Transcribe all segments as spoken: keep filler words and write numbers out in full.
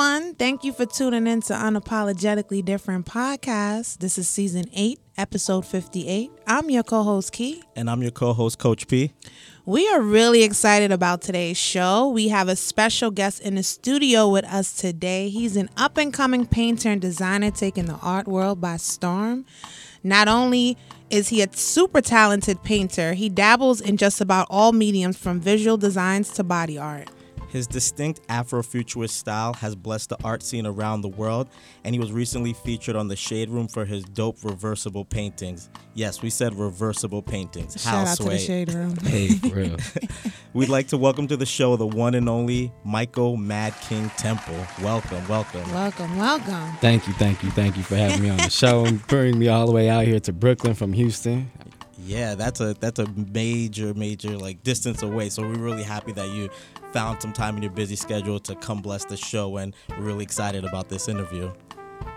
everyone. Thank you for tuning in to Unapologetically Different Podcast. This is Season eight, Episode fifty-eight. I'm your co-host, Key. And I'm your co-host, Coach P. We are really excited about today's show. We have a special guest in the studio with us today. He's an up-and-coming painter and designer taking the art world by storm. Not only is he a super talented painter, he dabbles in just about all mediums from visual designs to body art. His distinct Afrofuturist style has blessed the art scene around the world, and he was recently featured on The Shade Room for his dope reversible paintings. Yes, we said reversible paintings. Shout out to The Shade Room. Hey, bro. We'd like to welcome to the show the one and only Michael Mad King Temple. Welcome, welcome. Welcome, welcome. Thank you, thank you, thank you for having me on the show and bringing me all the way out here to Brooklyn from Houston. Yeah, that's a that's a major, major like distance away. So we're really happy that you found some time in your busy schedule to come bless the show, and we're really excited about this interview.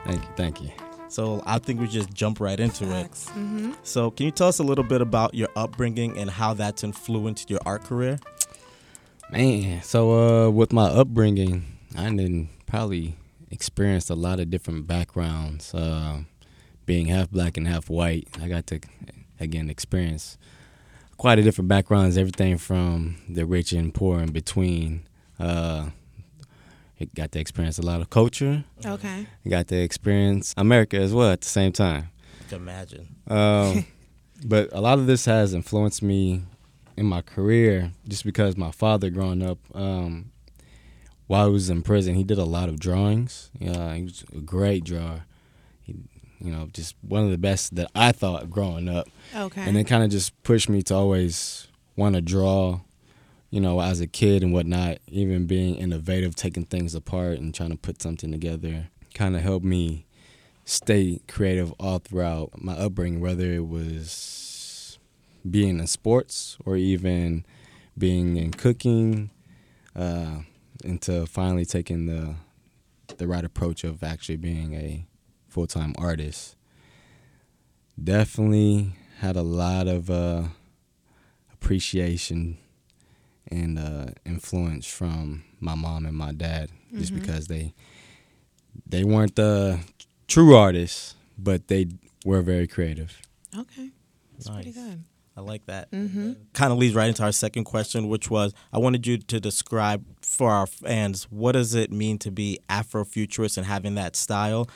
Thank you, thank you. So I think we just jump right into Facts. It. Mm-hmm. So can you tell us a little bit about your upbringing and how that's influenced your art career? Man, so uh, with my upbringing, I didn't probably experienced a lot of different backgrounds. Uh, being half black and half white, I got to... Again, experience quite a different backgrounds, everything from the rich and poor in between. Uh, it got to experience a lot of culture. Okay. It got to experience America as well at the same time. I can imagine. Um, but a lot of this has influenced me in my career just because my father growing up, um, while he was in prison, he did a lot of drawings. Uh, he was a great drawer. He You know, just one of the best that I thought growing up. Okay. And it kind of just pushed me to always want to draw, you know, as a kid and whatnot, even being innovative, taking things apart and trying to put something together. Kind of helped me stay creative all throughout my upbringing, whether it was being in sports or even being in cooking, uh, into finally taking the the right approach of actually being a full-time artist. Definitely had a lot of uh, appreciation and uh, influence from my mom and my dad, mm-hmm. just because they they weren't the true artists, but they were very creative. Okay, that's nice. Pretty good. I like that. Mm-hmm. Kind of leads right into our second question, which was, I wanted you to describe for our fans, what does it mean to be Afrofuturist and having that style?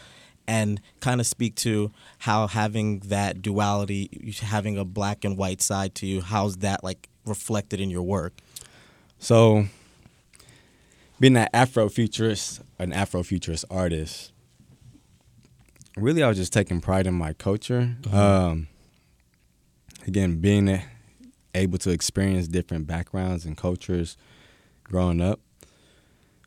And kind of speak to how having that duality, having a black and white side to you, how's that like reflected in your work? So being an Afrofuturist, an Afrofuturist artist, really I was just taking pride in my culture. Mm-hmm. Um, again, being able to experience different backgrounds and cultures growing up.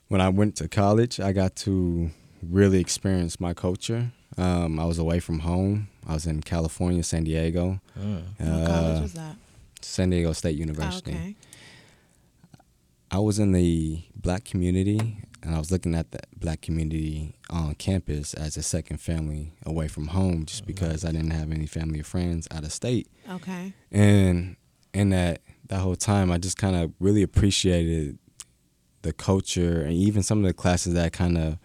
When I went to college, I got to really experienced my culture. Um, I was away from home. I was in California, San Diego. Oh. Uh, what college was that? San Diego State University. Oh, okay. I was in the black community, and I was looking at the black community on campus as a second family away from home just because I didn't have any family or friends out of state. Okay. And in that, that whole time, I just kind of really appreciated the culture and even some of the classes that kind of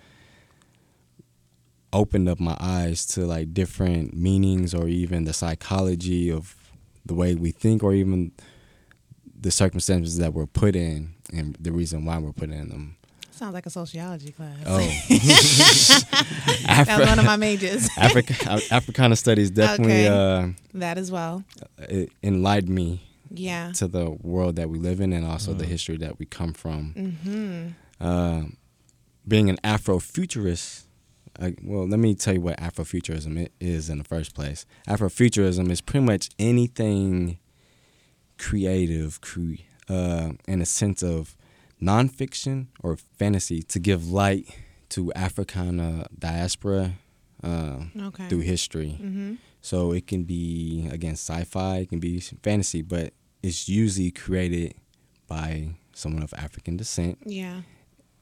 opened up my eyes to like different meanings or even the psychology of the way we think or even the circumstances that we're put in and the reason why we're put in them. Sounds like a sociology class. Oh. Afri- that was one of my majors. Africa- Africana studies definitely. Okay. Uh, that as well. It enlightened me yeah. to the world that we live in and also mm. the history that we come from. Mm-hmm. Uh, being an Afrofuturist, Uh, well, let me tell you what Afrofuturism is in the first place. Afrofuturism is pretty much anything creative cre- uh, in a sense of nonfiction or fantasy to give light to Africana diaspora uh, okay. through history. Mm-hmm. So it can be, again, sci-fi, it can be fantasy, but it's usually created by someone of African descent yeah.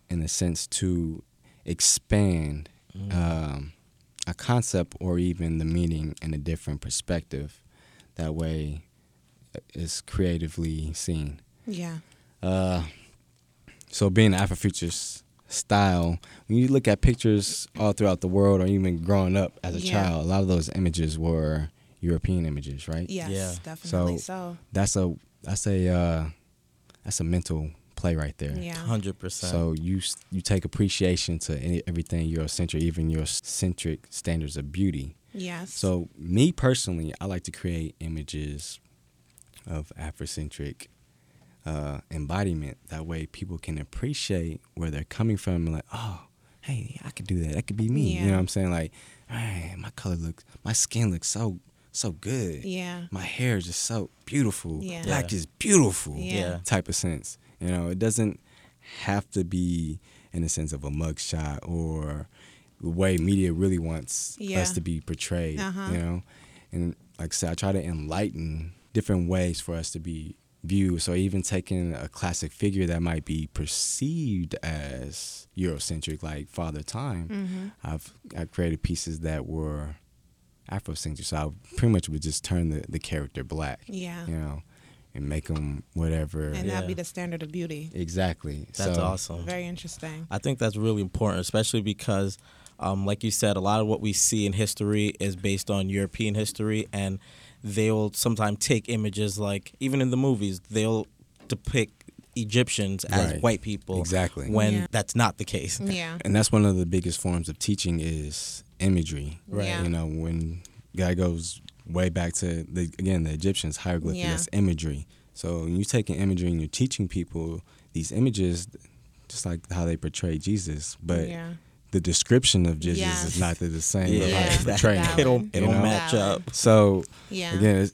in a sense to expand Um, a concept or even the meaning in a different perspective. That way it's creatively seen. Yeah. Uh, so being an Afrofuturist style. When you look at pictures all throughout the world, or even growing up as a yeah. child, a lot of those images were European images, right? Yes, yeah. definitely. So, so that's a that's a uh, that's a mental play right there. Yeah, hundred percent. So you you take appreciation to any, everything Eurocentric, even Eurocentric standards of beauty. Yes. So me personally, I like to create images of Afrocentric uh, embodiment. That way people can appreciate where they're coming from and like, oh, hey, I could do that. That could be me. Yeah. You know what I'm saying? Like, hey, my color looks, my skin looks so, so good. Yeah. My hair is just so beautiful. Yeah. Black yeah. is beautiful. Yeah. Type of sense. You know, it doesn't have to be in the sense of a mugshot or the way media really wants yeah. us to be portrayed, uh-huh. you know? And like I said, I try to enlighten different ways for us to be viewed. So even taking a classic figure that might be perceived as Eurocentric, like Father Time, mm-hmm. I've I created pieces that were Afrocentric. So I pretty much would just turn the, the character black, yeah. you know, and make them whatever. And that'd yeah. be the standard of beauty. Exactly. That's so awesome. Very interesting. I think that's really important, especially because Um, like you said, a lot of what we see in history is based on European history, and they'll sometimes take images like, even in the movies, they'll depict Egyptians as right. white people. Exactly. When yeah. that's not the case. Yeah. And that's one of the biggest forms of teaching is imagery. Right. Yeah. You know, when guy goes way back to, the, again, the Egyptians, hieroglyphic, yeah. that's imagery. So when you take an imagery and you're teaching people these images, just like how they portray Jesus, but yeah. the description of Jesus yes. is not the, the same. Yeah. Yeah. Like that, it don't, it don't match valid. Up. So yeah. again, it's,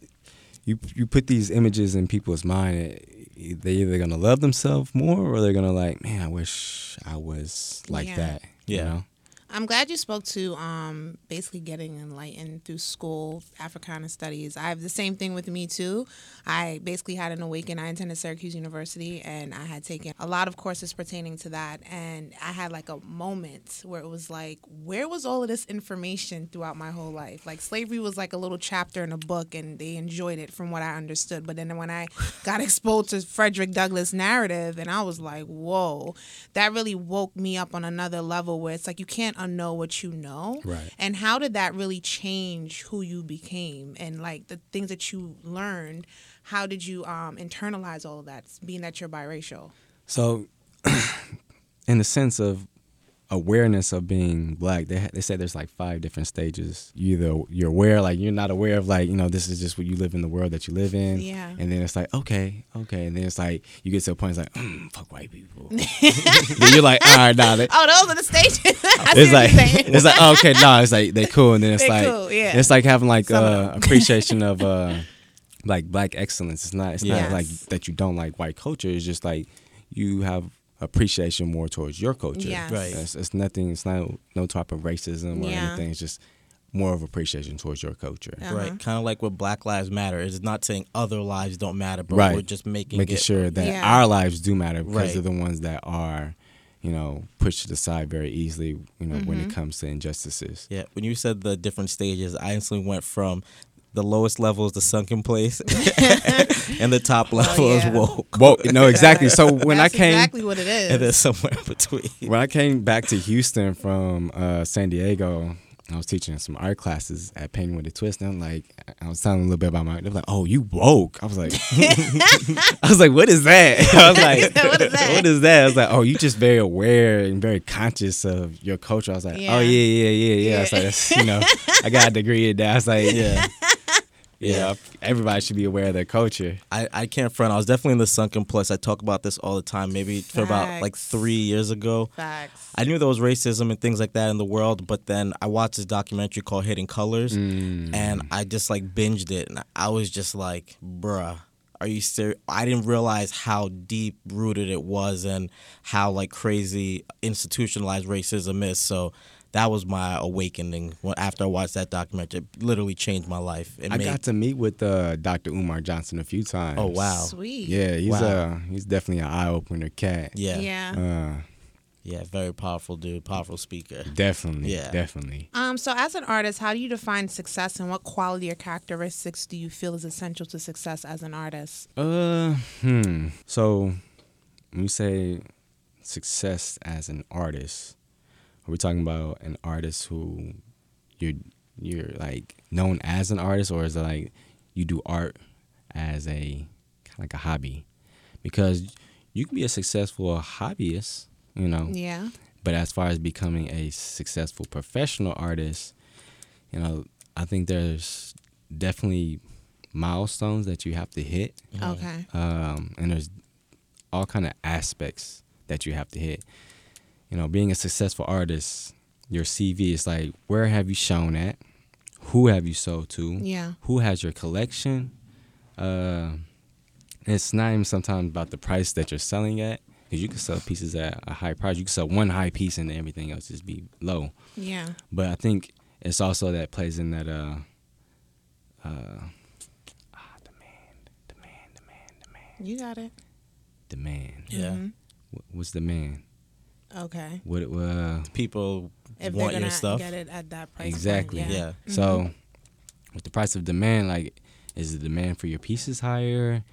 you you put these images in people's mind. They're either gonna love themselves more, or they're gonna like, man, I wish I was like yeah. that. Yeah. You know? I'm glad you spoke to um, basically getting enlightened through school, Africana studies. I have the same thing with me, too. I basically had an awakening. I attended Syracuse University, and I had taken a lot of courses pertaining to that. And I had, like, a moment where it was like, where was all of this information throughout my whole life? Like, slavery was like a little chapter in a book, and they enjoyed it from what I understood. But then when I got exposed to Frederick Douglass' narrative, and I was like, whoa, that really woke me up on another level where it's like you can't know what you know, right? And how did that really change who you became, and like the things that you learned? How did you um, internalize all of that, being that you're biracial? So, in the sense of awareness of being black, they ha- they say there's like five different stages. You either you're aware, like you're not aware of, like, you know, this is just what you live in, the world that you live in. Yeah. And then it's like okay, okay, and then it's like you get to a point, it's like mm, fuck white people. You're like, all right, nah. They, oh, those are the stages. I it's see like what you're saying. It's like oh, okay, no, nah, it's like they cool, and then it's like cool, yeah. it's like having like uh, appreciation of uh, like black excellence. It's not it's yes. not like that you don't like white culture. It's just like you have appreciation more towards your culture. Yes. Right. It's, it's nothing, it's not no type of racism or yeah. anything. It's just more of appreciation towards your culture. Uh-huh. Right. Kind of like with Black Lives Matter. It's not saying other lives don't matter, but right. we're just making Making it, sure that yeah. our lives do matter because right. of the ones that are, you know, pushed to the side very easily, you know, mm-hmm. when it comes to injustices. Yeah. When you said the different stages, I instantly went from the lowest level is the sunken place, and the top level oh, yeah. is woke. Woke, no, exactly. So when That's I came, exactly what it is, and then somewhere in between. When I came back to Houston from uh, San Diego, I was teaching some art classes at Painting with a Twist, and I'm like, I was telling them a little bit about my. They were like, "Oh, you woke." I was like, I was like, "What is that?" I was like, what, is that? "What is that?" I was like, "Oh, you just very aware and very conscious of your culture." I was like, yeah. "Oh yeah, yeah, yeah, yeah." yeah. I was like, That's, "You know, I got a degree in that." I was like, "Yeah." Yeah, everybody should be aware of their culture. I, I can't front. I was definitely in the sunken place. I talk about this all the time, maybe Facts. for about like three years ago. Facts. I knew there was racism and things like that in the world, but then I watched this documentary called Hidden Colors, mm. and I just like binged it, and I was just like, bruh. Are you serious? I didn't realize how deep-rooted it was and how like crazy institutionalized racism is. So that was my awakening after I watched that documentary. It literally changed my life. It I made... got to meet with uh, Doctor Umar Johnson a few times. Oh, wow. Sweet. Yeah, he's wow. uh, he's definitely an eye-opener cat. Yeah. Yeah. Uh, Yeah, very powerful dude, powerful speaker. Definitely, yeah. definitely. Um, so as an artist, how do you define success, and what quality or characteristics do you feel is essential to success as an artist? Uh, hmm. So, when you say success as an artist? Are we talking about an artist who you're you're like known as an artist, or is it like you do art as a kind of like a hobby? Because you can be a successful hobbyist, you know. Yeah. But as far as becoming a successful professional artist, you know, I think there's definitely milestones that you have to hit. Okay. Um, and there's all kind of aspects that you have to hit. You know, being a successful artist, your C V is like, where have you shown at? Who have you sold to? Yeah. Who has your collection? Uh, it's not even sometimes about the price that you're selling at. Because you can sell pieces at a high price. You can sell one high piece and everything else just be low. Yeah. But I think it's also that plays in that uh, uh, ah, demand, demand, demand, demand. You got it. Demand. Yeah. Mm-hmm. What, what's demand? Okay. What uh, people if want your stuff. Get it at that price. Exactly. Point, yeah. yeah. Mm-hmm. So with the price of demand, like, is the demand for your pieces higher?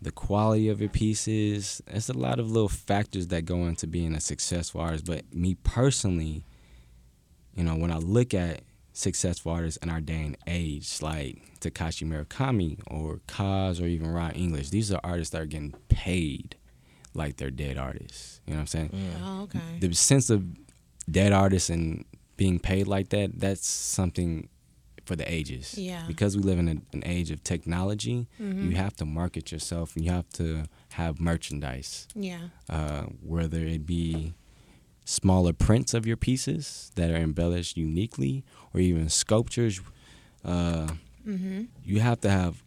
The quality of your pieces. It's a lot of little factors that go into being a successful artist. But me personally, you know, when I look at successful artists in our day and age, like Takashi Murakami or Kaws or even Ryan English, these are artists that are getting paid like they're dead artists. You know what I'm saying? Yeah. Oh, okay. The sense of dead artists and being paid like that, that's something for the ages. Yeah. Because we live in a, an age of technology, mm-hmm. you have to market yourself and you have to have merchandise. Yeah. Uh, whether it be smaller prints of your pieces that are embellished uniquely or even sculptures. Uh, mm-hmm. You have to have,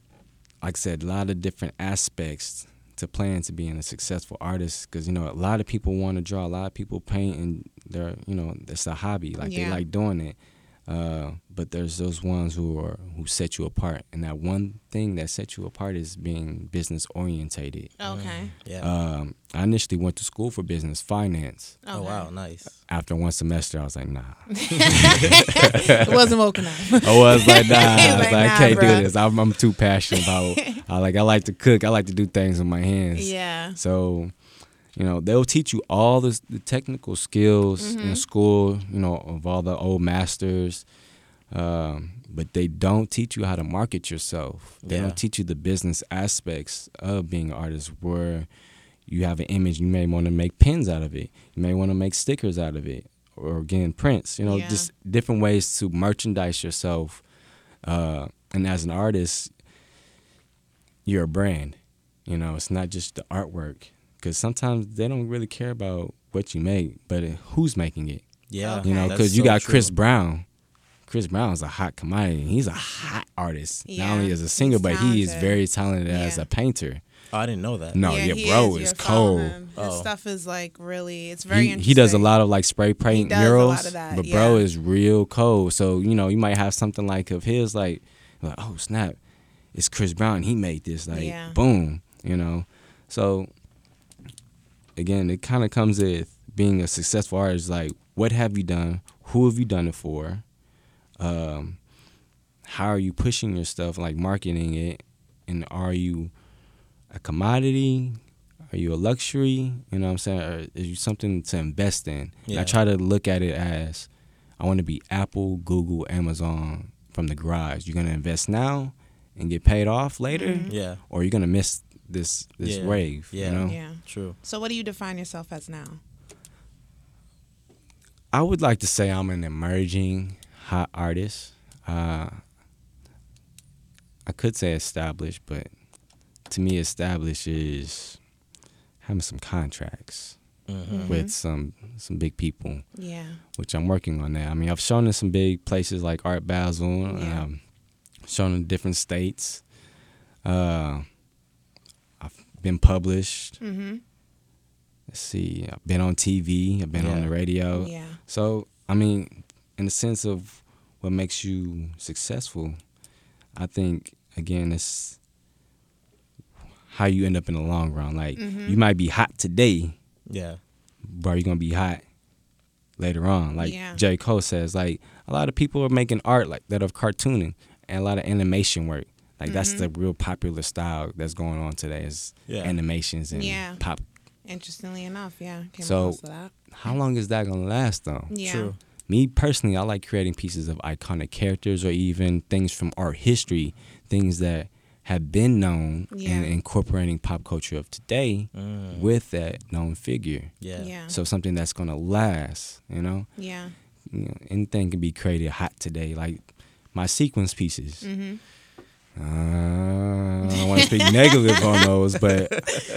like I said, a lot of different aspects to play into being a successful artist, because, you know, a lot of people want to draw, a lot of people paint, and they're, you know, it's a hobby. Like, yeah. they like doing it. Uh, but there's those ones who are who set you apart, and that one thing that set you apart is being business orientated. Okay. Yeah. Um, I initially went to school for business finance. Okay. Oh wow, nice. After one semester, I was like, nah. It wasn't woken up. I was like, nah. I was like, like, nah, I can't bro. do this. I'm, I'm too passionate about. I like I like to cook. I like to do things with my hands. Yeah. So, you know, they'll teach you all this, the technical skills mm-hmm. in school, you know, of all the old masters. Um, but they don't teach you how to market yourself. They yeah. don't teach you the business aspects of being an artist, where you have an image. You may want to make pins out of it. You may want to make stickers out of it, or, again, prints. You know, yeah. just different ways to merchandise yourself. Uh, and as an artist, you're a brand. You know, it's not just the artwork. Because sometimes they don't really care about what you make, but who's making it. Yeah. You know, because you got Chris Brown. Chris Brown's a hot commodity. He's a hot artist. Yeah. Not only as a singer, but he is very talented yeah. as a painter. Oh, I didn't know that. No, yeah, your bro is, is cold. His oh. stuff is like really, it's very he, interesting. He does a lot of like spray paint murals. A lot of that, but yeah. bro is real cold. So, you know, you might have something like of his, like, like oh, snap, it's Chris Brown. He made this. Like, yeah. boom, you know. So, again, it kind of comes with being a successful artist. Like, what have you done? Who have you done it for? Um, how are you pushing your stuff, like marketing it? And are you a commodity? Are you a luxury? You know what I'm saying? Or is you something to invest in? Yeah. I try to look at it as, I want to be Apple, Google, Amazon from the garage. You're going to invest now and get paid off later? Mm-hmm. Yeah. Or you're going to miss this this yeah. wave, yeah. you know? Yeah, true. So what do you define yourself as now? I would like to say I'm an emerging hot artist. Uh, I could say established, but to me established is having some contracts mm-hmm. with some some big people. Yeah. Which I'm working on now. I mean, I've shown in some big places like Art Basel, yeah. um, shown in different states. Uh been published. Mm-hmm. Let's see. I've been on T V. I've been yeah. on the radio. Yeah. So, I mean, in the sense of what makes you successful, I think, again, it's how you end up in the long run. Like, mm-hmm. you might be hot today. Yeah. But are you going to be hot later on? Like yeah. J. Cole says, like, a lot of people are making art like that of cartooning and a lot of animation work. Like, mm-hmm. that's the real popular style that's going on today is yeah. animations and yeah. pop Interestingly enough, yeah. Came so across that. How long is that gonna last though? Yeah. True. Me personally, I like creating pieces of iconic characters or even things from art history, things that have been known, yeah. and incorporating pop culture of today mm. with that known figure. Yeah. yeah. So something that's gonna last, you know? Yeah. You know, anything can be created hot today, like my sequence pieces. Mm-hmm. Uh, I don't want to speak negative on those, but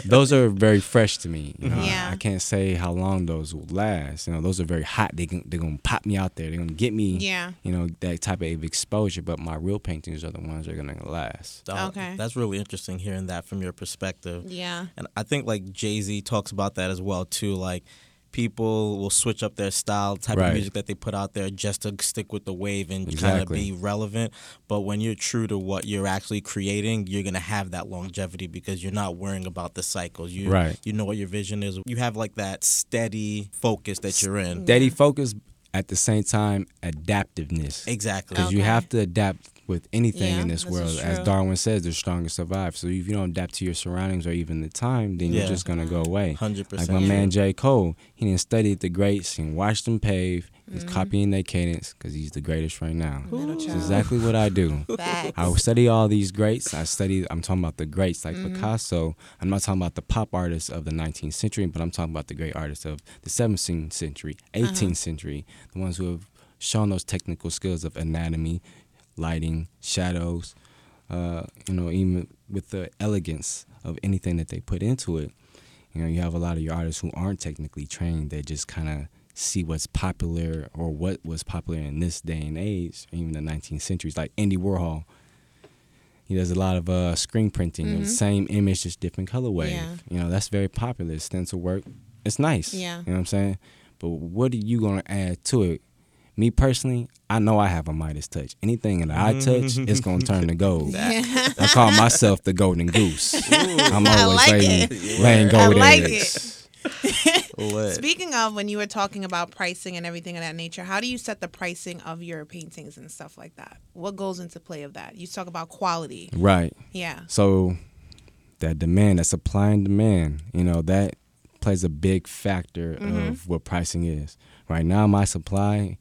those are very fresh to me. You know? Yeah. I, I can't say how long those will last. You know, those are very hot. They can, they're gonna pop me out there. They're gonna get me. Yeah. You know, that type of exposure. But my real paintings are the ones that are gonna last. Oh, okay. That's really interesting hearing that from your perspective. Yeah. And I think like Jay-Z talks about that as well too. Like people will switch up their style, type right. of music that they put out there just to stick with the wave and exactly. kind of be relevant. But when you're true to what you're actually creating, you're going to have that longevity because you're not worrying about the cycles. You right. you know what your vision is. You have like that steady focus that you're in. Steady focus, at the same time, adaptiveness. Exactly. Because okay. you have to adapt with anything yeah, in this world. As Darwin says, the strongest survive. So if you don't adapt to your surroundings or even the time, then yeah. you're just going to go away. one hundred percent. Like my man J. Cole, he didn't study the greats and watched them pave. He's mm-hmm. copying their cadence because he's the greatest right now. That's exactly what I do. Facts. I study all these greats. I study, I'm talking about the greats like mm-hmm. Picasso. I'm not talking about the pop artists of the nineteenth century, but I'm talking about the great artists of the seventeenth century, eighteenth uh-huh. century, the ones who have shown those technical skills of anatomy, lighting, shadows, uh, you know, even with the elegance of anything that they put into it. You know, you have a lot of your artists who aren't technically trained. They just kind of see what's popular or what was popular in this day and age, even the nineteenth centuries, like Andy Warhol. He does a lot of uh, screen printing, mm-hmm. same image, just different colorway. Yeah. You know, that's very popular. Stencil work, it's nice. Yeah. You know what I'm saying? But what are you going to add to it? Me personally, I know I have a Midas touch. Anything that I touch, it's going to turn to gold. Yeah. I call myself the golden goose. Ooh. I'm always like laying, yeah. laying gold I like eggs. It. Speaking of, when you were talking about pricing and everything of that nature, how do you set the pricing of your paintings and stuff like that? What goes into play of that? You talk about quality. Right. Yeah. So that demand, that supply and demand, you know, that plays a big factor mm-hmm. of what pricing is. Right now, my supply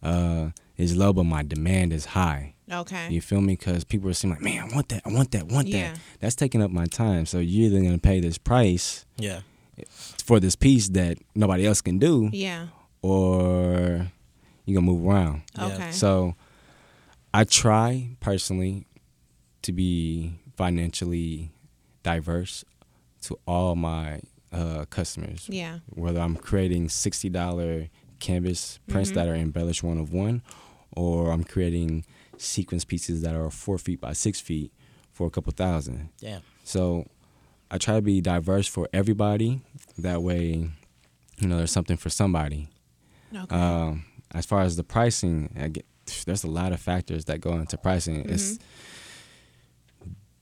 Uh, is low, but my demand is high. Okay. You feel me? Because people are seeing like, man, I want that, I want that, I want yeah. that. That's taking up my time. So you're either going to pay this price yeah. for this piece that nobody else can do yeah. or you're going to move around. Okay. So I try, personally, to be financially diverse to all my uh, customers. Yeah. Whether I'm creating sixty dollars canvas prints mm-hmm. that are embellished one of one, or I'm creating sequence pieces that are four feet by six feet for a couple thousand. Yeah. So I try to be diverse for everybody. That way, you know, there's something for somebody. Okay. Um, as far as the pricing, I get, there's a lot of factors that go into pricing. Mm-hmm. It's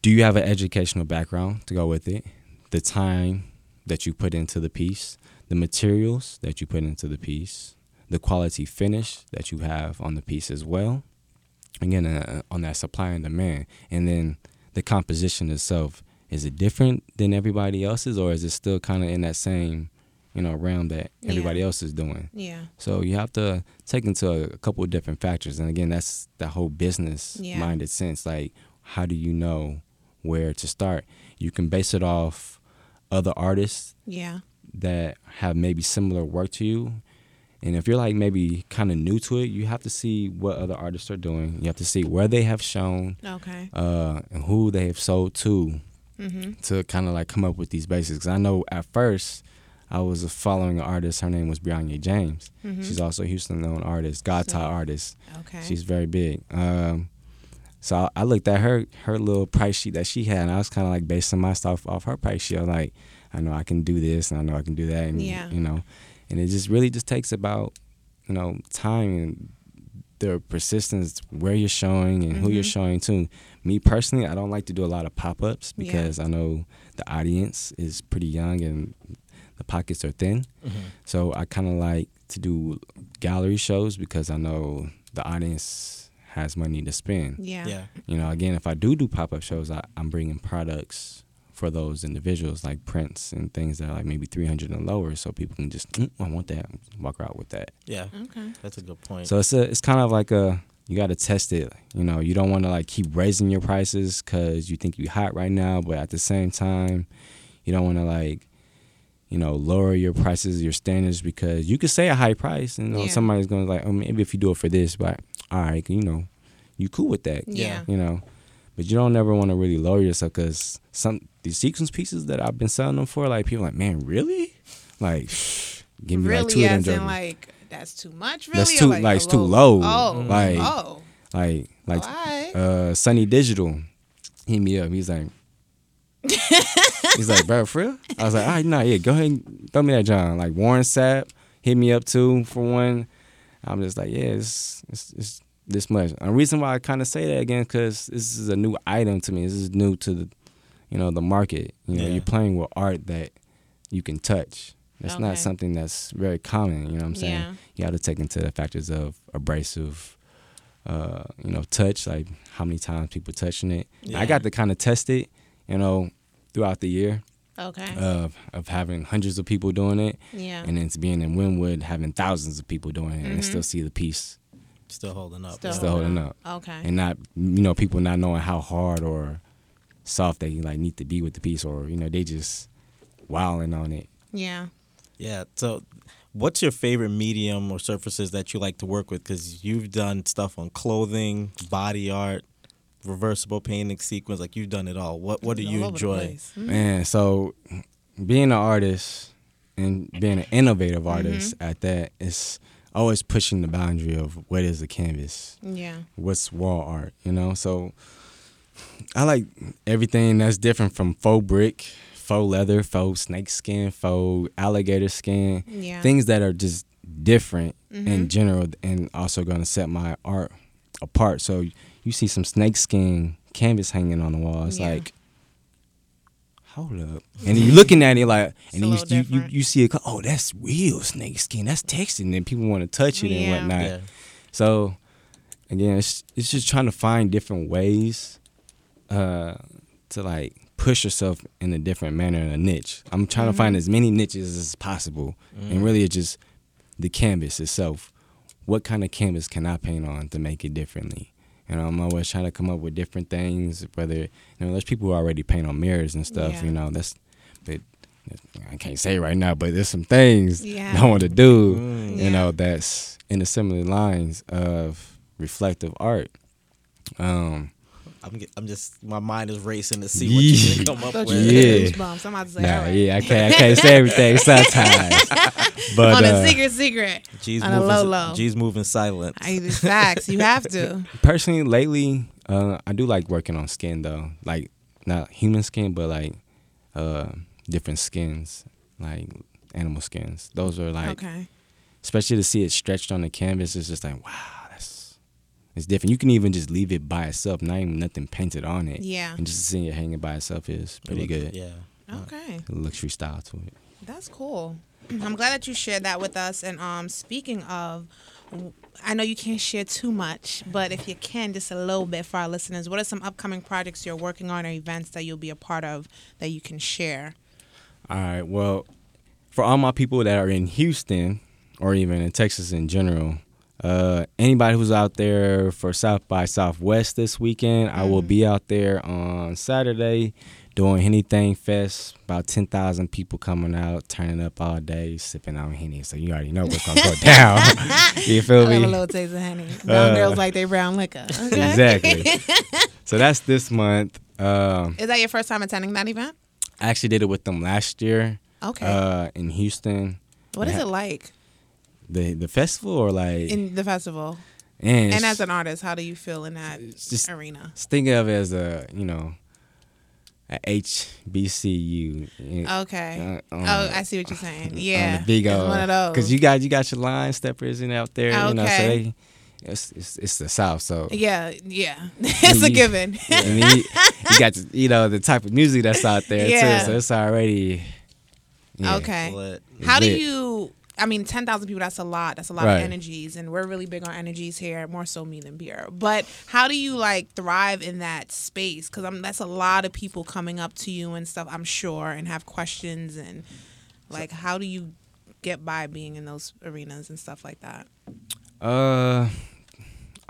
do you have an educational background to go with it? The time that you put into the piece, the materials that you put into the piece, the quality finish that you have on the piece as well. Again, uh, on that supply and demand. And then the composition itself, is it different than everybody else's, or is it still kind of in that same, you know, realm that everybody yeah. else is doing? Yeah. So you have to take into a, a couple of different factors. And again, that's the whole business-minded yeah. sense. Like, how do you know where to start? You can base it off other artists. Yeah. that have maybe similar work to you. And if you're like maybe kind of new to it, you have to see what other artists are doing. You have to see where they have shown okay. uh, and who they have sold to mm-hmm. to kind of like come up with these basics. I know at first I was following an artist. Her name was Brianya James. Mm-hmm. She's also a Houston known artist, God type artist. Okay. She's very big. Um, so I, I looked at her her little price sheet that she had, and I was kind of like basing my stuff off her price sheet. I was like, I know I can do this, and I know I can do that, and yeah. you know, and it just really just takes about, you know, time and the persistence, where you're showing and mm-hmm. who you're showing to. Me personally, I don't like to do a lot of pop-ups because yeah. I know the audience is pretty young and the pockets are thin. Mm-hmm. So I kind of like to do gallery shows because I know the audience has money to spend. Yeah. yeah. You know, again, if I do do pop-up shows, I, I'm bringing products for those individuals, like prints and things that are like maybe three hundred and lower, so people can just, mm, I want that, walk out with that. Yeah, okay, that's a good point. So it's a, it's kind of like a, you got to test it. You know, you don't want to like keep raising your prices because you think you're hot right now, but at the same time, you don't want to like, you know, lower your prices, your standards, because you could say a high price, and you know, yeah. somebody's going to like, oh, maybe if you do it for this, but all right, you know, you cool with that. Yeah. You know, but you don't ever want to really lower yourself, because some these sequence pieces that I've been selling them for, like people are like, man, really? Like, give me really, like two of them. Really, as in like, that's too much, really? That's too, like, like it's too low. Oh, like, oh. Like, like, right. uh, Sunny Digital hit me up. He's like, he's like, bro, for real? I was like, all right, nah, yeah, go ahead and throw me that John. Like, Warren Sapp hit me up too for one. I'm just like, yeah, it's it's, it's this much. And the reason why I kind of say that again, because this is a new item to me. This is new to the, you know, the market. You know, yeah. you're playing with art that you can touch. That's okay. not something that's very common. You know what I'm saying? Yeah. You got to take into the factors of abrasive, uh, you know, touch. Like how many times people touching it. Yeah. I got to kind of test it, you know, throughout the year. Okay. Of of having hundreds of people doing it. Yeah. And then being in Wynwood, having thousands of people doing it, mm-hmm. and still see the piece. Still holding up. Still, still holding up. up. Okay. And not, you know, people not knowing how hard or soft they like need to be with the piece, or you know, they just wilding on it. Yeah. Yeah. So, what's your favorite medium or surfaces that you like to work with? Because you've done stuff on clothing, body art, reversible painting, sequence. Like you've done it all. What What do you enjoy? Mm-hmm. Man, so being an artist and being an innovative artist mm-hmm. at that, it's always pushing the boundary of what is a canvas. Yeah. What's wall art? You know. So I like everything that's different, from faux brick, faux leather, faux snake skin, faux alligator skin, yeah. things that are just different mm-hmm. in general, and also going to set my art apart. So you see some snake skin canvas hanging on the wall. It's yeah. like, hold up. And you're looking at it like, and then you, you, you see it, oh, that's real snake skin. That's textured, and then people want to touch it yeah. and whatnot. Yeah. So, again, it's, it's just trying to find different ways uh, to, like, push yourself in a different manner, in a niche. I'm trying mm-hmm. to find as many niches as possible. Mm-hmm. And really it's just the canvas itself. What kind of canvas can I paint on to make it differently? You know, I'm always trying to come up with different things, whether, you know, there's people who already paint on mirrors and stuff, yeah. you know, that's, but I can't say right now, but there's some things yeah. I want to do, mm-hmm. you yeah. know, that's in the similar lines of reflective art. Um, I'm, get, I'm just, my mind is racing to see what yeah. you come up with. Yeah. Bomb. So I'm about to say nah, right. yeah, I can't, I can't say everything sometimes. But, on a uh, secret, secret. G's on moving, a low, low. G's moving silent. I use facts. You have to. Personally, lately, uh, I do like working on skin, though. Like, not human skin, but like uh, different skins, like animal skins. Those are like, okay. especially to see it stretched on the canvas, it's just like, wow. It's different. You can even just leave it by itself, not even nothing painted on it. Yeah. And just seeing it hanging by itself is pretty it looks, good. Yeah. Okay. Uh, luxury style to it. That's cool. I'm glad that you shared that with us. And um, speaking of, I know you can't share too much, but if you can, just a little bit for our listeners, what are some upcoming projects you're working on or events that you'll be a part of that you can share? All right. Well, for all my people that are in Houston or even in Texas in general, Uh, anybody who's out there for South by Southwest this weekend, mm-hmm. I will be out there on Saturday doing Henny Thing Fest. About ten thousand people coming out, turning up all day, sipping out Henny. So you already know what's going to go down. You feel me? I love a little taste of Henny. Brown uh, girls like they brown liquor. Okay? Exactly. So that's this month. Um, Is that your first time attending that event? I actually did it with them last year. Okay. Uh, in Houston. What is it like? The the festival or like in the festival, and, and as an artist, how do you feel in that just arena? Just think of it as a you know, a H B C U. Okay. Uh, on, oh, I see what you're saying. Yeah, on the big old, one of those because you got you got your line steppers in out there. Okay. You know, so they, it's, it's it's the South, so yeah, yeah, it's you, a given. Yeah, I mean, you, you got the, you know the type of music that's out there yeah. too, so it's already yeah. okay. How do you I mean, ten thousand people, that's a lot. That's a lot right. of energies. And we're really big on energies here, more so me than beer. But how do you, like, thrive in that space? Because that's a lot of people coming up to you and stuff, I'm sure, and have questions. And, like, so, how do you get by being in those arenas and stuff like that? Uh,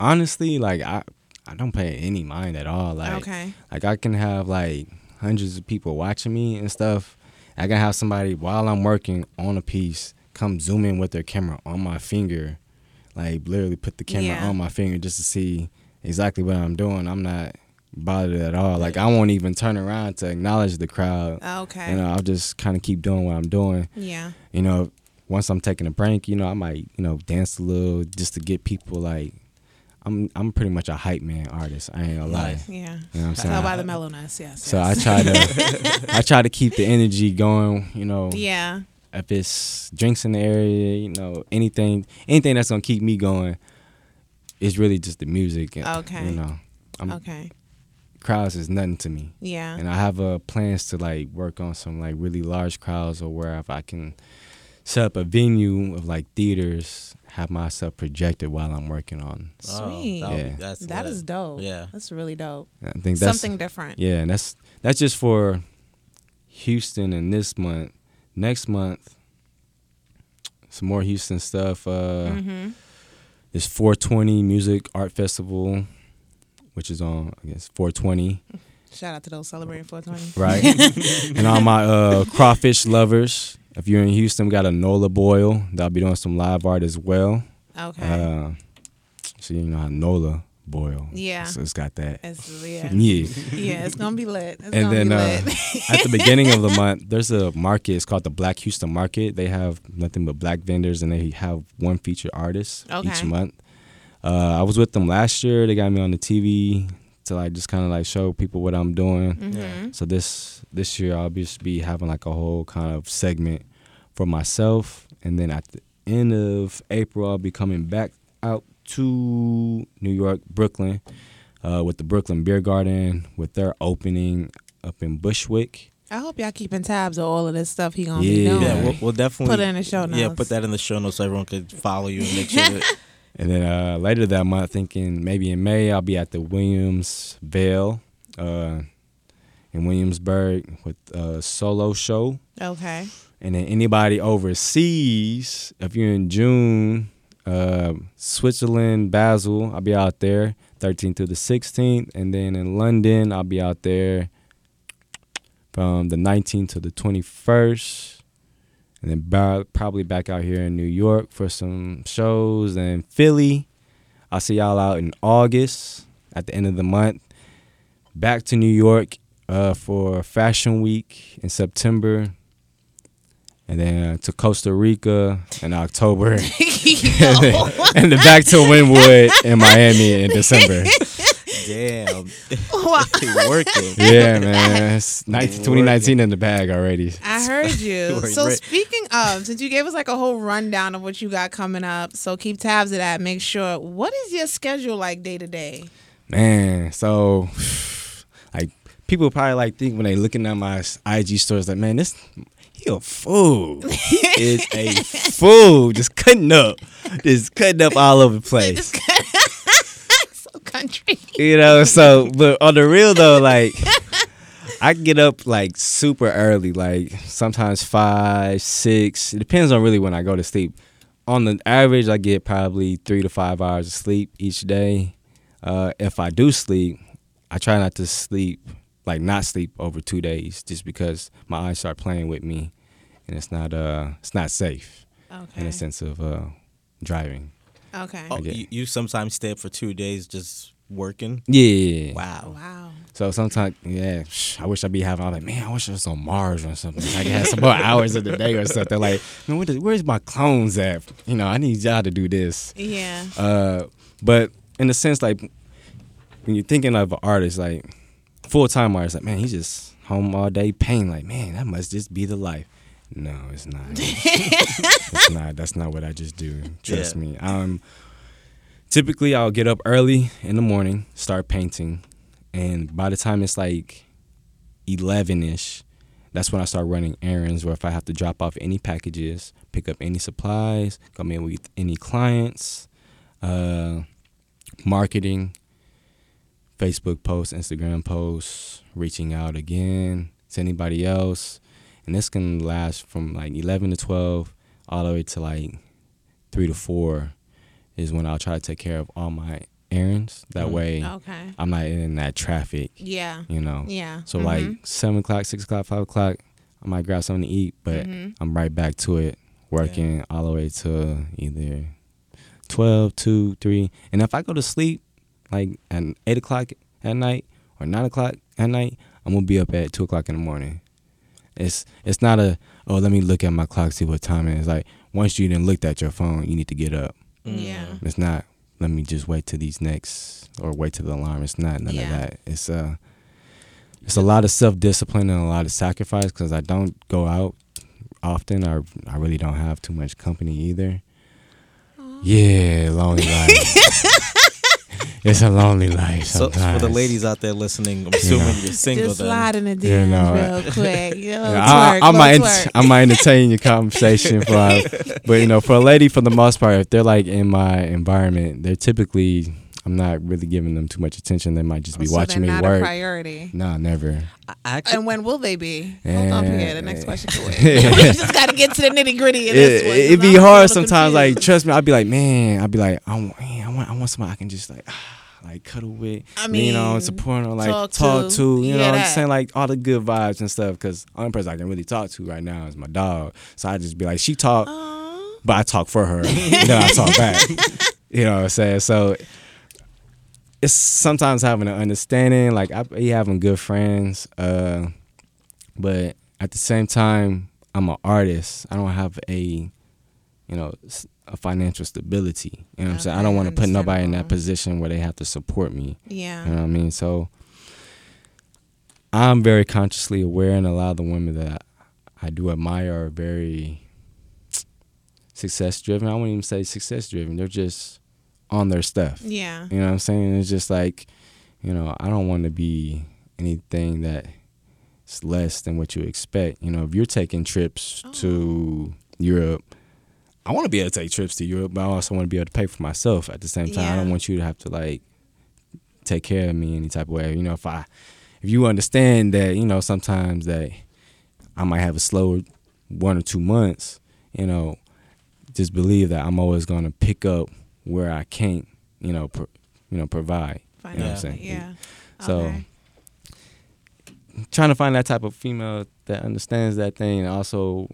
honestly, like, I, I don't pay any mind at all. Like, okay. like, I can have, like, hundreds of people watching me and stuff. I can have somebody, while I'm working on a piece, come zoom in with their camera on my finger, like literally put the camera yeah. on my finger just to see exactly what I'm doing. I'm not bothered at all. Like, I won't even turn around to acknowledge the crowd. Okay. You know, I'll just kind of keep doing what I'm doing. Yeah. You know, once I'm taking a break, you know, I might, you know, dance a little just to get people, like, I'm I'm pretty much a hype man artist. I ain't gonna lie. Yeah. You know what I'm saying? Tell by the mellowness, yes. So yes. I try to I try to keep the energy going, you know. Yeah. If it's drinks in the area, you know, anything anything that's going to keep me going is really just the music. And, okay. You know, I'm, okay. crowds is nothing to me. Yeah. And I have uh, plans to, like, work on some, like, really large crowds, or where if I can set up a venue of, like, theaters, have myself projected while I'm working on. Sweet. Oh, yeah. That's that good. Is dope. Yeah. That's really dope. I think that's something different. Yeah. And that's, that's just for Houston and this month. Next month, some more Houston stuff. Uh, mm-hmm. There's four twenty Music Art Festival, which is on, I guess, four twenty. Shout out to those celebrating four twenty. Right. And all my uh, crawfish lovers, if you're in Houston, we got a Nola Boil. That'll be doing some live art as well. Okay. Uh, so you know how Nola Boil. Yeah. So it's got that. It's, yeah. yeah. Yeah, it's going to be lit. It's and then be lit. Uh, at the beginning of the month, there's a market. It's called the Black Houston Market. They have nothing but black vendors, and they have one featured artist okay. each month. Uh, I was with them last year. They got me on the T V to, like, just kind of, like, show people what I'm doing. Mm-hmm. So this this year I'll just be having, like, a whole kind of segment for myself. And then at the end of April, I'll be coming back out to New York, Brooklyn, uh, with the Brooklyn Beer Garden, with their opening up in Bushwick. I hope y'all keeping tabs on all of this stuff he gonna yeah. be doing. Yeah, we'll, we'll definitely put it in the show notes. Yeah, put that in the show notes so everyone could follow you and make sure that. And then uh, later that month, thinking maybe in May, I'll be at the Williamsville uh, in Williamsburg with a solo show. Okay. And then anybody overseas, if you're in June, Uh, Switzerland, Basel, I'll be out there thirteenth through the sixteenth, and then in London I'll be out there from the nineteenth to the twenty-first, and then ba- probably back out here in New York for some shows. And Philly, I'll see y'all out in August at the end of the month. Back to New York uh, for Fashion Week in September. And then uh, to Costa Rica in October. and, then, and then back to Wynwood in Miami in December. Damn. Working. Yeah, man. It's nineteen, twenty nineteen in the bag already. I heard you. So speaking of, since you gave us like a whole rundown of what you got coming up, so keep tabs of that. Make sure. What is your schedule like day to day? Man, so like people probably like think when they looking at my I G stories like, man, this... He a fool. He is a fool. Just cutting up. Just cutting up all over the place. So country. You know, so, but on the real though, like, I get up like super early, like sometimes five, six. It depends on really when I go to sleep. On the average, I get probably three to five hours of sleep each day. Uh, if I do sleep, I try not to sleep. Like not sleep over two days, just because my eyes start playing with me, and it's not uh it's not safe okay. in the sense of uh, driving. Okay. Oh, you, you sometimes stay up for two days just working. Yeah. Wow. Wow. So sometimes, yeah, I wish I'd be having. I'm like, man, I wish I was on Mars or something. I could have some more hours of the day or something. Like, man, where does, where's my clones at? You know, I need y'all to do this. Yeah. Uh, but in a sense, like when you're thinking of an artist, like. Full-time artist, like, man, he's just home all day painting. Like, man, that must just be the life. No, it's not. It's not. That's not what I just do. Trust yeah. me. Um, typically, I'll get up early in the morning, start painting, and by the time it's like eleven-ish, that's when I start running errands, where if I have to drop off any packages, pick up any supplies, come in with any clients, uh, marketing, Facebook posts, Instagram posts, reaching out again to anybody else. And this can last from like eleven to twelve all the way to like three to four is when I'll try to take care of all my errands. That way okay. I'm not in that traffic. Yeah. You know? Yeah. So mm-hmm. like seven o'clock, six o'clock, five o'clock, I might grab something to eat, but mm-hmm. I'm right back to it, working yeah. all the way to either twelve, two, three. And if I go to sleep like at eight o'clock at night or nine o'clock at night, I'm going to be up at two o'clock in the morning. It's it's not a, oh, let me look at my clock, see what time it is. Like, once you done looked at your phone, you need to get up. Yeah. It's not, let me just wait till these next, or wait till the alarm. It's not none yeah. of that. It's, uh, it's a lot of self-discipline and a lot of sacrifice, because I don't go out often. I, I really don't have too much company either. Aww. Yeah, lonely life. It's a lonely life sometimes. So for the ladies out there listening, I'm assuming you know, you're single. Just slide in the D Ms you know, real quick. You know, I, twerk, I, I, might ent- I might entertain your conversation, for, uh, but you know, for a lady, for the most part, if they're like in my environment, they're typically I'm not really giving them too much attention. They might just be so watching me work. Not a priority. No, nah, never. I, I and when will they be? Hold on, Pierre. The next question. We just got to get to the nitty gritty of this it, one. It'd be I'm hard sometimes. Confused. Like, trust me, I'd be like, man, I'd be like, I want, I want, I want somebody I can just like. Like cuddle with, I mean, you know, support, like talk, talk to, to, you yeah, know, what I'm saying, like all the good vibes and stuff. Because the only person I can really talk to right now is my dog, so I just be like, she talk, aww. But I talk for her, then I talk back. You know what I'm saying? So it's sometimes having an understanding. Like I be having good friends, uh, but at the same time, I'm an artist. I don't have a, you know. A financial stability. You know what okay, I'm saying? I don't want to put nobody in that position where they have to support me. Yeah. You know what I mean? So I'm very consciously aware, and a lot of the women that I do admire are very success driven. I wouldn't even say success driven. They're just on their stuff. Yeah. You know what I'm saying? It's just like, you know, I don't want to be anything that's less than what you expect. You know, if you're taking trips oh. to Europe, I want to be able to take trips to Europe, but I also want to be able to pay for myself at the same time. Yeah. I don't want you to have to, like, take care of me any type of way. You know, if I, if you understand that, you know, sometimes that I might have a slower one or two months, you know, just believe that I'm always going to pick up where I can't, you know, pro, you know, provide. Find you know out. What I'm saying? Yeah. So okay. Trying to find that type of female that understands that thing, and also...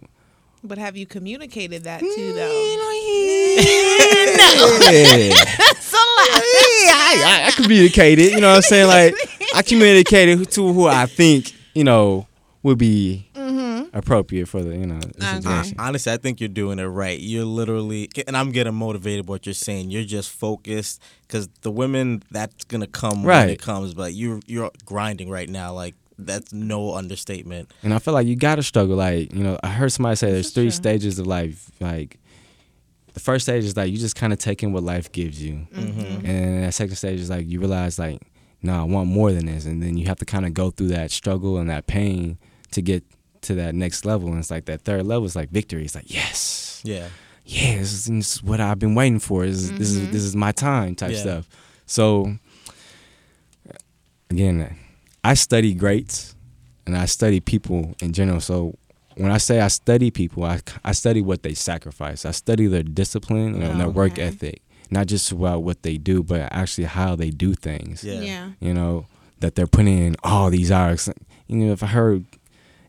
But have you communicated that too, though? No. That's a lie. Yeah, I, I communicated. You know what I'm saying? Like, I communicated to who I think, you know, would be mm-hmm. appropriate for the, you know, okay. situation. Honestly, I think you're doing it right. You're literally, and I'm getting motivated by what you're saying. You're just focused, because the women, that's going to come right. when it comes. But you're, you're grinding right now, like. That's no understatement. And I feel like you gotta struggle. Like, you know, I heard somebody say there's three stages of life. Like, the first stage is like you just kind of take in what life gives you, mm-hmm. and that second stage is like you realize like, no, nah, I want more than this, and then you have to kind of go through that struggle and that pain to get to that next level. And it's like that third level is like victory. It's like yes, yeah, yeah. This is, this is what I've been waiting for. This is mm-hmm. this is this is my time type yeah. stuff. So again. I study greats, and I study people in general. So when I say I study people, I, I study what they sacrifice. I study their discipline and oh, their work okay. ethic, not just about what they do, but actually how they do things. Yeah. yeah. You know, that they're putting in all these hours. You know, if I heard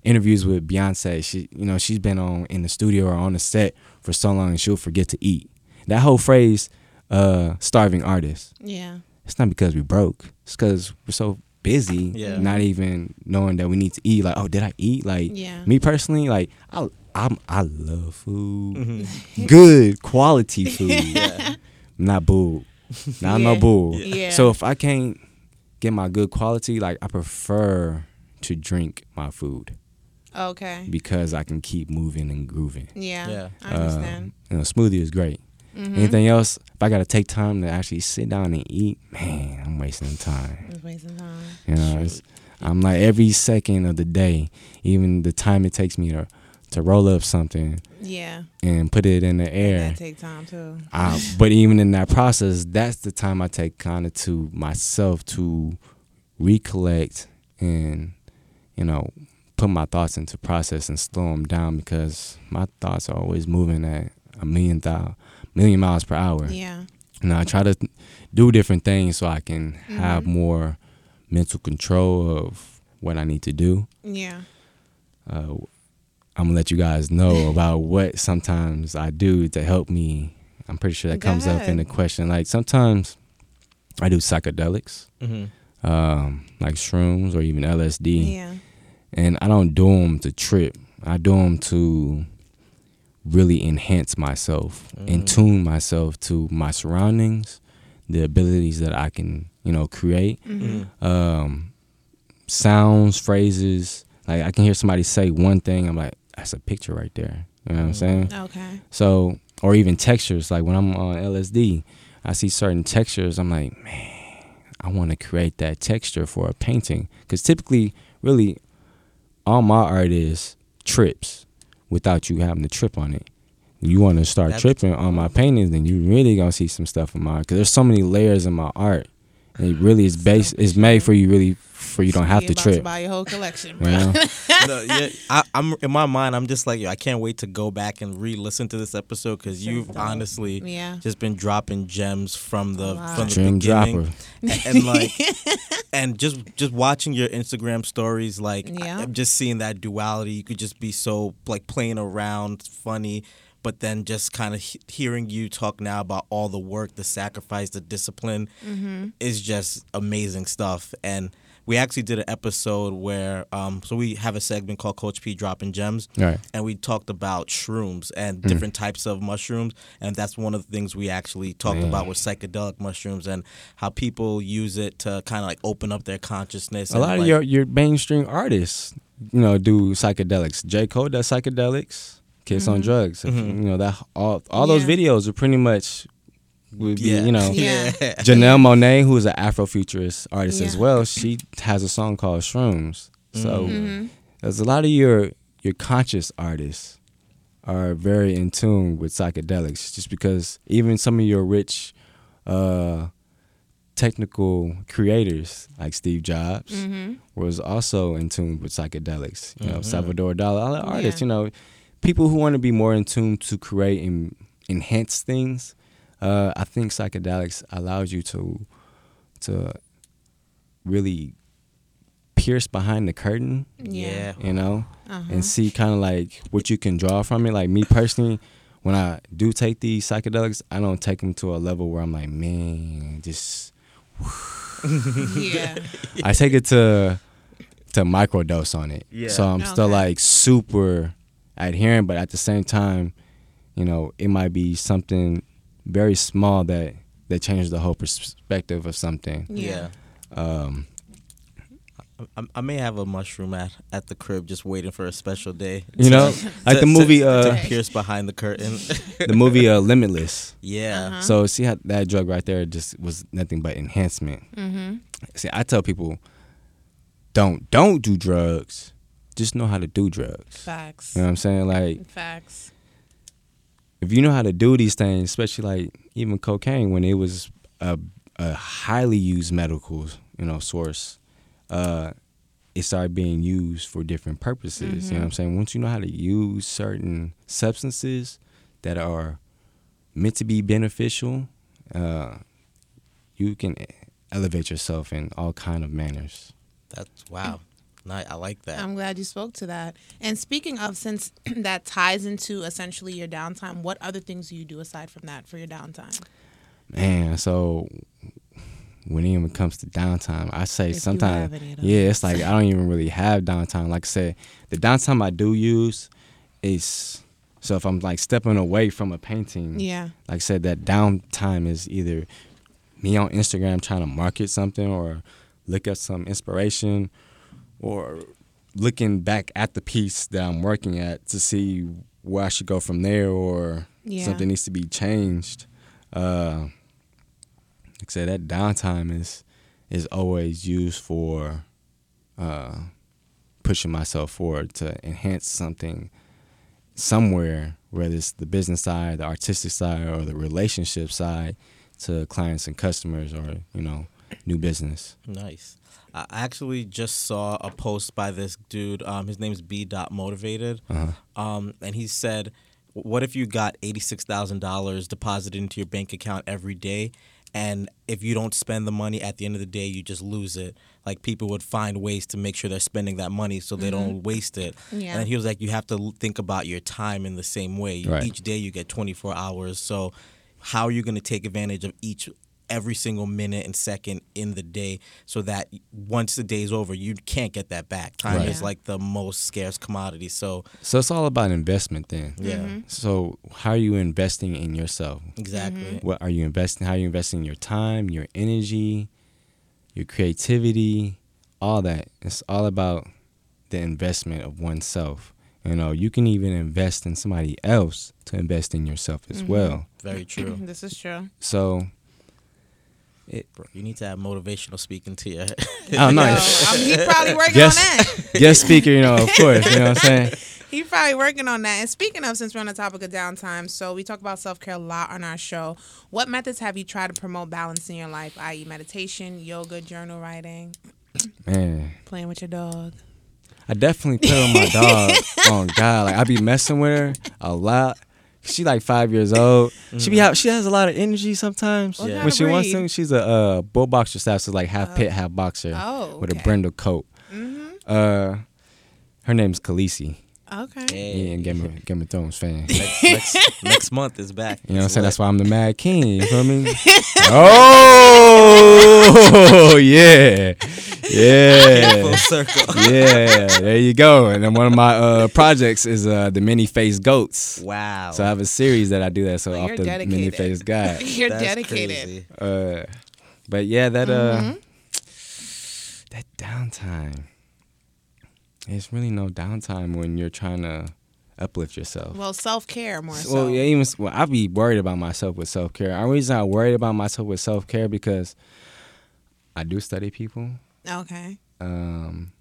interviews with Beyonce, she, you know, she's been on in the studio or on the set for so long, and she'll forget to eat. That whole phrase, uh, starving artist. Yeah. It's not because we're broke. It's because we're so... busy yeah. not even knowing that we need to eat. Like, oh, did I eat? Like yeah. me personally, like I I'm, I love food. Mm-hmm. Good quality food. Yeah. Not bull. Not yeah. no bull. Yeah. Yeah. So if I can't get my good quality, like I prefer to drink my food. Okay. Because I can keep moving and grooving. Yeah. yeah. I understand. Um, you know, smoothie is great. Mm-hmm. Anything else, if I got to take time to actually sit down and eat, man, I'm wasting time. It's wasting time. You know, it's, I'm like, every second of the day, even the time it takes me to to roll up something, yeah, and put it in the air. And that take time too. I, but even in that process, that's the time I take kind of to myself to recollect and, you know, put my thoughts into process and slow them down, because my thoughts are always moving at a million thou, million miles per hour. Yeah. And I try to do different things so I can mm-hmm. have more mental control of what I need to do. Yeah. Uh, I'm gonna let you guys know about what sometimes I do to help me. I'm pretty sure that Go comes ahead. Up in the question. Like sometimes I do psychedelics, mm-hmm. um, like shrooms or even L S D. Yeah. And I don't do them to trip. I do them to really enhance myself mm. and tune myself to my surroundings, the abilities that I can, you know, create. Mm-hmm. Um, sounds, phrases. Like I can hear somebody say one thing. I'm like, that's a picture right there. You know what I'm saying? Okay. So, or even textures. Like when I'm on L S D, I see certain textures. I'm like, man, I want to create that texture for a painting. Because typically, really, all my art is trips without you having to trip on it. You want to start That's tripping on my paintings, then you really going to see some stuff in my art. Because there's so many layers in my art. And it really is based, it's made for you really, for you don't have You're to about trip. To buy your whole collection, bro. You know? no, yeah, I, I'm, in my mind, I'm just like, yo, I can't wait to go back and re-listen to this episode, because you've honestly yeah. just been dropping gems from the, wow. from the Gem beginning. Dropper. And like, and just, just watching your Instagram stories, like, yeah. I, I'm just seeing that duality. You could just be so, like, playing around, funny, but then just kind of he- hearing you talk now about all the work, the sacrifice, the discipline mm-hmm. is just amazing stuff. And we actually did an episode where, um, so we have a segment called Coach P Dropping Gems, right. and we talked about shrooms and mm. different types of mushrooms, and that's one of the things we actually talked Man. about with psychedelic mushrooms and how people use it to kind of like open up their consciousness. A lot like, of your, your mainstream artists, you know, do psychedelics. J. Cole does psychedelics. Kids mm-hmm. on Drugs, mm-hmm. you know that all all yeah. those videos are pretty much would be, yeah. you know. Yeah. Janelle Monáe, who is an Afrofuturist artist yeah. as well, she has a song called Shrooms. So mm-hmm. there's a lot of your your conscious artists are very in tune with psychedelics, just because even some of your rich uh, technical creators like Steve Jobs mm-hmm. was also in tune with psychedelics. You mm-hmm. know, Salvador Dali, all the artists, yeah. you know. People who want to be more in tune to create and enhance things, uh, I think psychedelics allows you to to really pierce behind the curtain. Yeah. You know, uh-huh. and see kind of like what you can draw from it. Like me personally, when I do take these psychedelics, I don't take them to a level where I'm like, man, just. yeah. I take it to to microdose on it. Yeah. So I'm okay. still like super adhering, but at the same time, you know, it might be something very small that that changes the whole perspective of something. Yeah. Um, I, I may have a mushroom at, at the crib, just waiting for a special day. You know, to, like the movie to, uh, to Pierce Behind the Curtain, the movie uh, Limitless. Yeah. Uh-huh. So see how that drug right there just was nothing but enhancement. Mm-hmm. See, I tell people, don't don't do drugs. Just know how to do drugs. Facts. You know what I'm saying? Like, facts. If you know how to do these things, especially like even cocaine, when it was a, a highly used medical, you know, source, uh, it started being used for different purposes. Mm-hmm. You know what I'm saying? Once you know how to use certain substances that are meant to be beneficial, uh, you can elevate yourself in all kind of manners. That's wow. No, I like that. I'm glad you spoke to that. And speaking of, since that ties into essentially your downtime, what other things do you do aside from that for your downtime? Man, so when it even comes to downtime, I say if sometimes, it, yeah, it's like I don't even really have downtime. Like I said, the downtime I do use is, so if I'm like stepping away from a painting, yeah, like I said, that downtime is either me on Instagram trying to market something or look up some inspiration, or looking back at the piece that I'm working at to see where I should go from there, or yeah. something needs to be changed. Uh, like I said, that downtime is is always used for uh, pushing myself forward to enhance something somewhere, whether it's the business side, the artistic side, or the relationship side to clients and customers, or, you know, new business. Nice. I actually just saw a post by this dude. Um, his name is B. Motivated. Uh-huh. Um, and he said, what if you got eighty-six thousand dollars deposited into your bank account every day, and if you don't spend the money at the end of the day, you just lose it? Like, people would find ways to make sure they're spending that money so they mm-hmm. don't waste it. Yeah. And he was like, you have to think about your time in the same way. Right. Each day you get twenty-four hours. So how are you going to take advantage of each every single minute and second in the day, so that once the day's over, you can't get that back? Time right. is like the most scarce commodity. So so it's all about investment then. Yeah. Mm-hmm. So how are you investing in yourself? Exactly. Mm-hmm. What are you investing? How are you investing your time, your energy, your creativity, all that? It's all about the investment of oneself. You know, you can even invest in somebody else to invest in yourself as mm-hmm. well. Very true. This is true. So... It, bro, you need to have motivational speaking to your oh, no. I mean, he's probably working yes, on that. Yes, speaker, you know, of course. You know what I'm saying? He's probably working on that. And speaking of, since we're on the topic of downtime, so we talk about self-care a lot on our show. What methods have you tried to promote balance in your life, that is, meditation, yoga, journal writing? Man. Playing with your dog. I definitely play with my dog. Oh, God. Like, I be messing with her a lot. She like five years old. Mm-hmm. She be out, she has a lot of energy sometimes. Yeah. When she breed? wants to, she's a uh, bull boxer style, so like half oh. pit, half boxer oh, okay. with a brindle coat. Mm-hmm. Uh, her name's Khaleesi. Okay. Hey. Yeah, and Game of, Game of Thrones fan. Next, next, next month is back. You know what I'm saying? That's why I'm the Mad King. You feel me? Oh, yeah. Yeah. Full circle. Yeah, there you go. And then one of my uh, projects is uh, the many-faced goats. Wow. So I have a series that I do that. So well, off the many-faced guy. You're That's dedicated. Uh, but yeah, that uh, mm-hmm. that downtime. There's really no downtime when you're trying to uplift yourself. Well, self-care more so. Well, yeah, even well, I be worried about myself with self-care. The reason I worried about myself with self-care because I do study people. Okay. Um,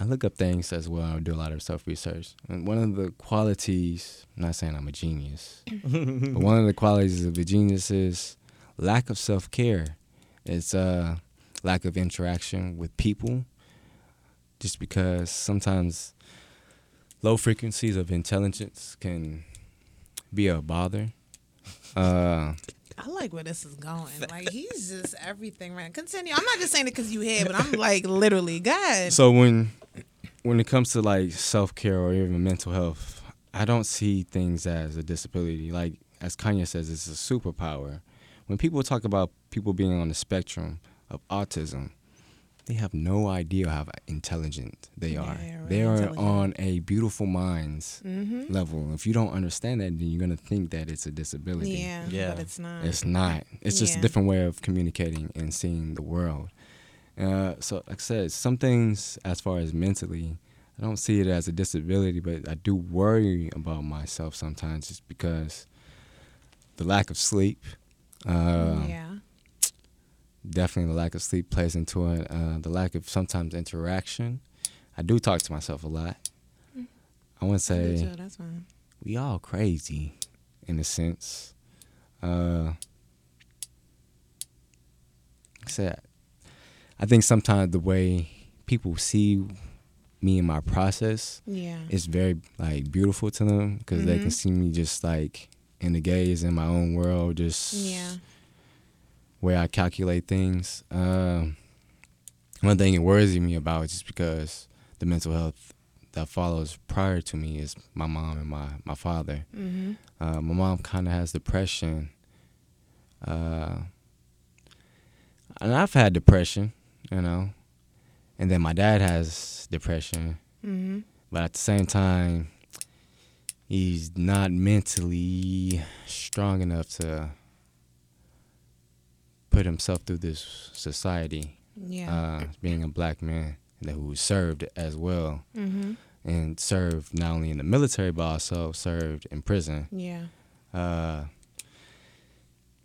I look up things as well. I do a lot of self-research. And one of the qualities, I'm not saying I'm a genius, but one of the qualities of a genius is lack of self-care. It's uh, lack of interaction with people. Just because sometimes low frequencies of intelligence can be a bother. Uh, I like where this is going. Like, he's just everything right. Continue. I'm not just saying it because you here, but I'm like literally God. So when when it comes to like self care or even mental health, I don't see things as a disability. Like as Kanye says, it's a superpower. When people talk about people being on the spectrum of autism, they have no idea how intelligent they are. Yeah, really they are on a beautiful minds mm-hmm. level. If you don't understand that, then you're going to think that it's a disability. Yeah, yeah, but it's not. It's not. It's yeah. just a different way of communicating and seeing the world. Uh, so like I said, some things as far as mentally, I don't see it as a disability, but I do worry about myself sometimes just because the lack of sleep. Uh, yeah. Definitely the lack of sleep plays into it. Uh, the lack of sometimes interaction. I do talk to myself a lot. I want to say too, that's fine. We all crazy in a sense. Uh, said, I think sometimes the way people see me in my process yeah. is very like beautiful to them because mm-hmm. they can see me just like in the gaze in my own world. Just yeah. where I calculate things. Um, one thing it worries me about just because the mental health that follows prior to me is my mom and my, my father. Mm-hmm. Uh, my mom kind of has depression. Uh, and I've had depression, you know. And then my dad has depression. Mm-hmm. But at the same time, he's not mentally strong enough to put himself through this society, yeah. uh, being a black man that who served as well, mm-hmm. and served not only in the military but also served in prison. Yeah, uh,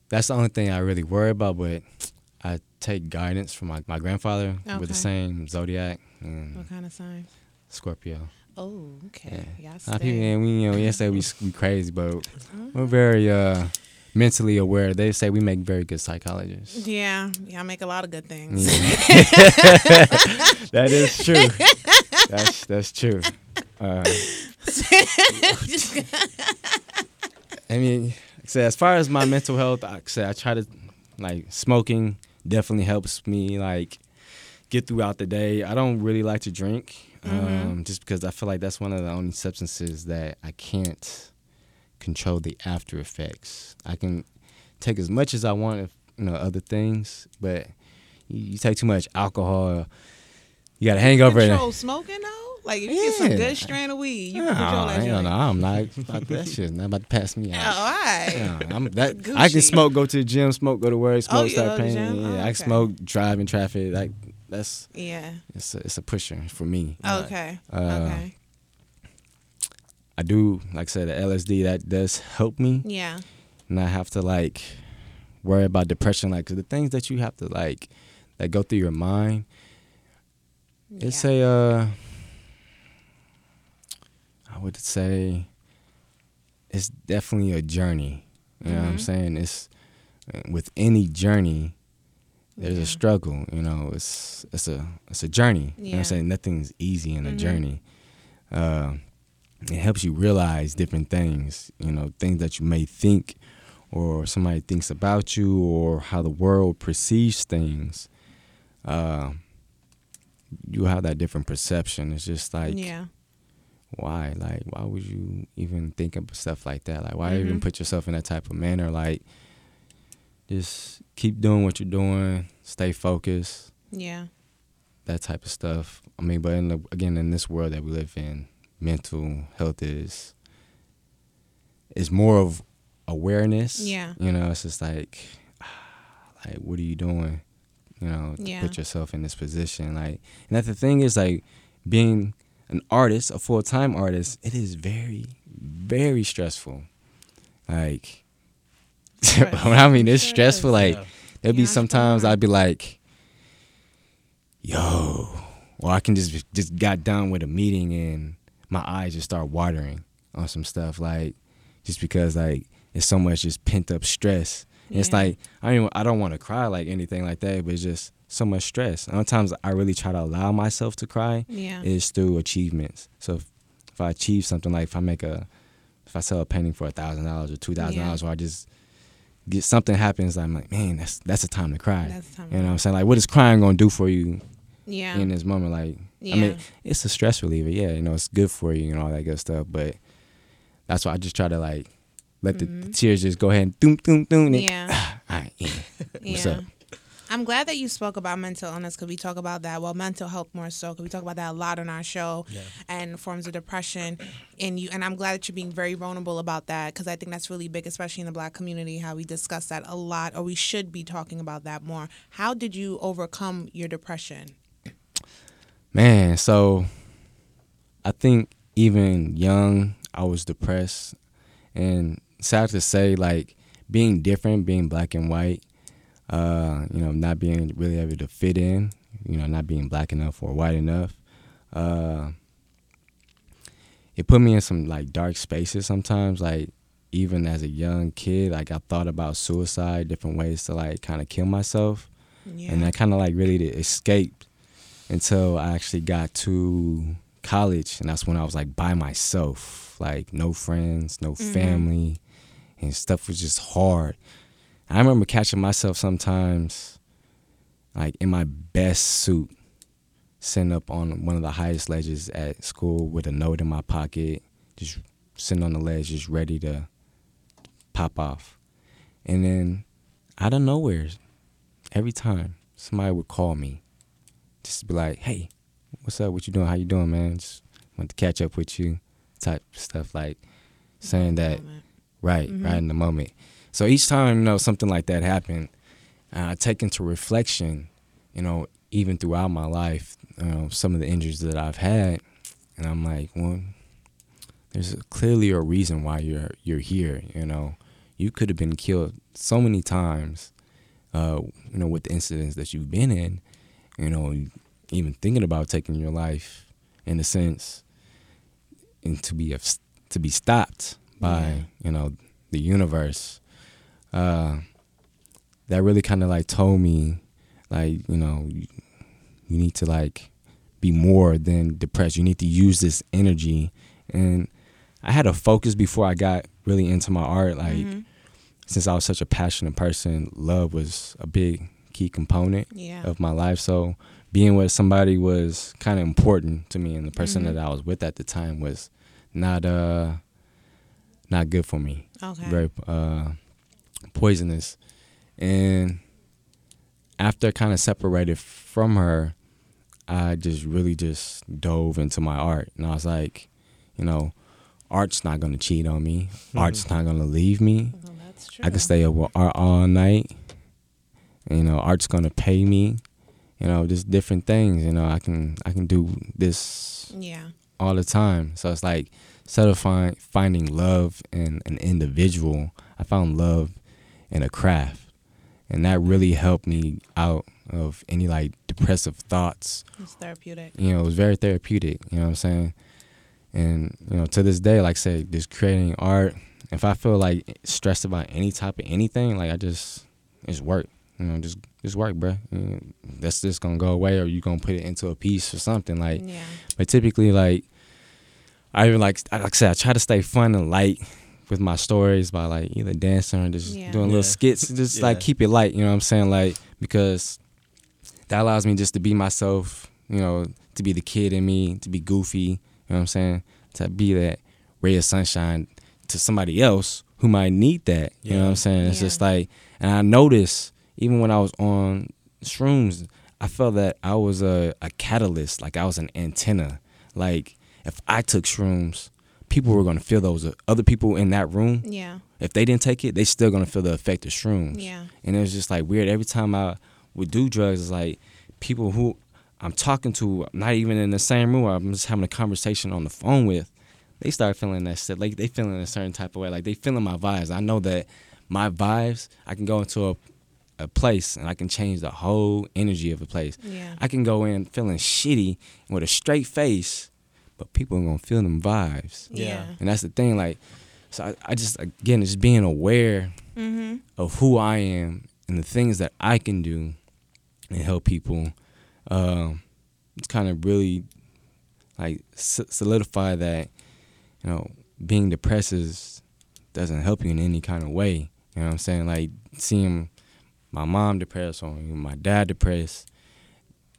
that's the only thing I really worry about. But I take guidance from my, my grandfather. Okay. With the same zodiac. And what kind of sign? Scorpio. Oh, okay. Yeah. Y'all stay. People, and we, you know, yesterday we we crazy, but we're very uh, mentally aware. They say we make very good psychologists. Yeah, y'all make a lot of good things. Yeah. That is true. That's that's true. Uh, I mean, so as far as my mental health, I, so I try to, like, smoking definitely helps me, like, get throughout the day. I don't really like to drink, um, mm-hmm. just because I feel like that's one of the only substances that I can't control the after effects. I can take as much as I want of, you know, other things, but you, you take too much alcohol, you got a hangover. You control smoking, though? Like, if you yeah. get some good strand of weed, you no, can control that joint. No, I'm not about that shit. Not about to pass me out. Oh, all right. No, I'm, that, I can smoke, go to the gym, smoke, go to work, smoke, oh, start paying. Yeah, oh, okay. I can smoke, drive in traffic. Like, that's yeah. It's a, it's a pusher for me. Okay. Like, uh, okay. I do, like I said, the L S D that does help me. Yeah. And I have to, like, worry about depression, like, cause the things that you have to, like, that go through your mind. Yeah. It's a. Uh, I would say it's definitely a journey. You know mm-hmm. what I'm saying? It's with any journey, there's yeah. a struggle. You know, it's it's a it's a journey. Yeah. You know what I'm saying? Nothing's easy in a mm-hmm. journey. Uh, it helps you realize different things. You know, things that you may think, or somebody thinks about you, or how the world perceives things. Uh, you have that different perception. It's just like yeah. Why? Like, why would you even think of stuff like that? Like, why mm-hmm. even put yourself in that type of manner? Like, just keep doing what you're doing. Stay focused. Yeah. That type of stuff. I mean, but in the, again, in this world that we live in, mental health is is more of awareness. Yeah. You know, it's just like, like, what are you doing? You know, to yeah. put yourself in this position. Like, and that the thing is, like, being an artist, a full-time artist, it is very, very stressful. Like, when I mean it's stressful, like, there'll be sometimes I'd be like, yo, or I can just, just got done with a meeting and my eyes just start watering on some stuff, like, just because, like, it's so much just pent-up stress. And yeah. It's like, I mean, I don't want to cry, like, anything like that, but it's just so much stress. Sometimes I really try to allow myself to cry. Yeah. It's through achievements. So if, if I achieve something, like if I make a, if I sell a painting for a thousand dollars or two thousand dollars, or I just get something happens, I'm like, man, that's that's a time to cry. That's time. You know what I'm saying? Like, what is crying gonna do for you? Yeah. In this moment, like, yeah. I mean, it's a stress reliever. Yeah, you know, it's good for you and all that good stuff. But that's why I just try to, like, let mm-hmm. the, the tears just go ahead and doom doom doom. And yeah. Ah, all right. Yeah. yeah. What's up? I'm glad that you spoke about mental illness, because we talk about that, well, mental health more so, because we talk about that a lot on our show, yeah. and forms of depression, and you. And I'm glad that you're being very vulnerable about that, because I think that's really big, especially in the Black community, how we discuss that a lot, or we should be talking about that more. How did you overcome your depression? Man, so I think even young, I was depressed, and sad to say, like, being different, being Black and white, Uh, you know, not being really able to fit in, you know, not being Black enough or white enough. Uh, it put me in some, like, dark spaces sometimes. Like, even as a young kid, like, I thought about suicide, different ways to, like, kind of kill myself. Yeah. And I kind of, like, really escaped until I actually got to college. And that's when I was, like, by myself. Like, no friends, no mm-hmm. family. And stuff was just hard. I remember catching myself sometimes, like, in my best suit, sitting up on one of the highest ledges at school with a note in my pocket, just sitting on the ledge, just ready to pop off. And then, out of nowhere, every time, somebody would call me, just be like, hey, what's up, what you doing, how you doing, man? Just wanted to catch up with you, type stuff, like, saying that, right, mm-hmm. right in the moment. So each time, you know, something like that happened, uh, I take into reflection, you know, even throughout my life, uh, some of the injuries that I've had, and I'm like, well, there's clearly a reason why you're you're here. You know, you could have been killed so many times uh, you know, with the incidents that you've been in, you know, even thinking about taking your life in a sense, and to be to be stopped by, yeah. you know, the universe, uh, that really kind of like told me, like, you know, you, you need to like be more than depressed. You need to use this energy. And I had a focus before I got really into my art. Like, mm-hmm. since I was such a passionate person, love was a big key component yeah. of my life. So being with somebody was kind of important to me. And the person mm-hmm. that I was with at the time was not uh not good for me. Okay. Very uh, poisonous. And after I kind of separated from her, I just really just dove into my art. And I was like, you know, art's not going to cheat on me. Mm-hmm. Art's not going to leave me. Well, that's true. I can stay up with art all night. And, you know, art's going to pay me. You know, just different things. You know, I can I can do this yeah. all the time. So it's like, instead of find, finding love in an individual, I found love in a craft. And that really helped me out of any, like, depressive thoughts. It's therapeutic. You know, it was very therapeutic, you know what I'm saying? And, you know, to this day, like I said, just creating art, if I feel, like, stressed about any type of anything, like, I just, it's work. You know, just just work, bro. You know, that's just going to go away, or you're going to put it into a piece or something. Like, yeah. But typically, like, I even, like, like I said, I try to stay fun and light with my stories by, like, either dancing or just yeah. doing yeah. little skits. Just, yeah. like, keep it light, you know what I'm saying? Like, because that allows me just to be myself, you know, to be the kid in me, to be goofy, you know what I'm saying? To be that ray of sunshine to somebody else who might need that, you yeah. know what I'm saying? It's yeah. just like, and I noticed, even when I was on shrooms, I felt that I was a, a catalyst, like I was an antenna. Like, if I took shrooms, people were going to feel those. Other people in that room, yeah. if they didn't take it, they still going to feel the effect of shrooms. Yeah. And it was just like weird. Every time I would do drugs, it's like people who I'm talking to, I'm not even in the same room, I'm just having a conversation on the phone with, they start feeling that shit. Like, they feeling a certain type of way. Like, they feeling my vibes. I know that my vibes, I can go into a, a place and I can change the whole energy of a place. Yeah. I can go in feeling shitty with a straight face, but people are going to feel them vibes. Yeah. And that's the thing, like, so I, I just, again, just being aware mm-hmm. of who I am and the things that I can do and help people, um, it's kind of really, like, solidify that, you know, being depressed is, doesn't help you in any kind of way. You know what I'm saying? Like, seeing my mom depressed or my dad depressed,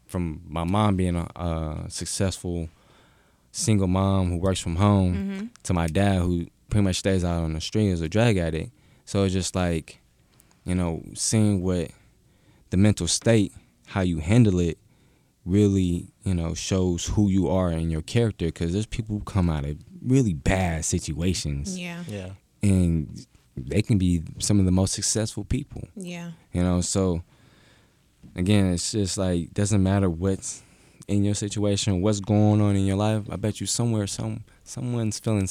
from my mom being a, a successful single mom who works from home mm-hmm. to my dad who pretty much stays out on the street as a drug addict. So it's just like, you know, seeing what the mental state, how you handle it, really, you know, shows who you are and your character, because there's people who come out of really bad situations. Yeah. Yeah. And they can be some of the most successful people. Yeah. You know, so, again, it's just like, doesn't matter what's in your situation, what's going on in your life, I bet you somewhere some someone's feeling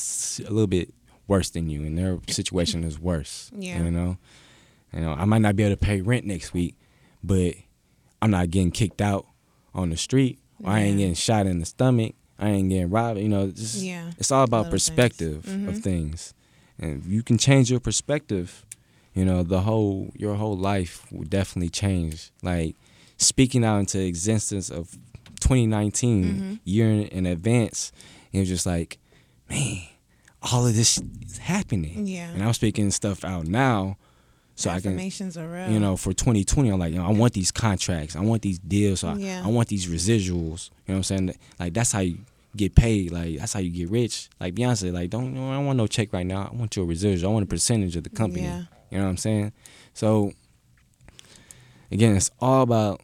a little bit worse than you, and their situation is worse. Yeah. You know, you know, I might not be able to pay rent next week, but I'm not getting kicked out on the street, or yeah. I ain't getting shot in the stomach, I ain't getting robbed. You know, just, yeah. it's all about perspective things. Mm-hmm. of things, and if you can change your perspective, you know, the whole your whole life will definitely change. Like, speaking out into existence of twenty nineteen mm-hmm. year in, in advance, and it was just like, man, all of this is happening. Yeah. And I'm speaking stuff out now, so I can. Affirmations are real. You know, for twenty twenty, I'm like, you know, I want these contracts, I want these deals, so yeah. I, I want these residuals. You know what I'm saying? Like, that's how you get paid. Like, that's how you get rich. Like Beyonce, like, don't, I don't want no check right now. I want your residuals. I want a percentage of the company. Yeah. You know what I'm saying? So, again, it's all about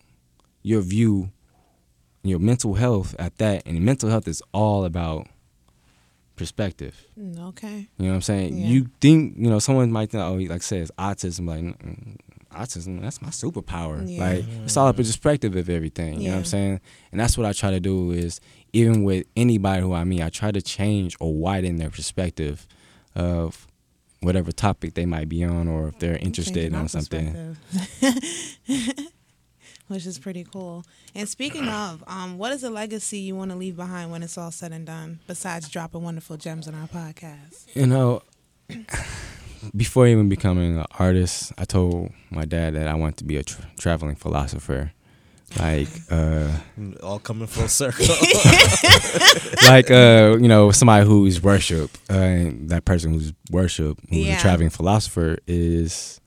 your view. Your mental health at that, and mental health is all about perspective. Okay. You know what I'm saying? Yeah. You think, you know, someone might think, oh, like I said, it's autism. Like, autism, that's my superpower. Yeah. Like, it's all about perspective of everything. Yeah. You know what I'm saying? And that's what I try to do is, even with anybody who I meet, I try to change or widen their perspective of whatever topic they might be on, or if they're interested on something. Which is pretty cool. And speaking of, um, what is a legacy you want to leave behind when it's all said and done, besides dropping wonderful gems on our podcast? You know, before even becoming an artist, I told my dad that I wanted to be a tra- traveling philosopher. Like, uh, all coming full circle. Like, uh, you know, somebody who's worship, uh, and that person who's worship, who's yeah. a traveling philosopher, is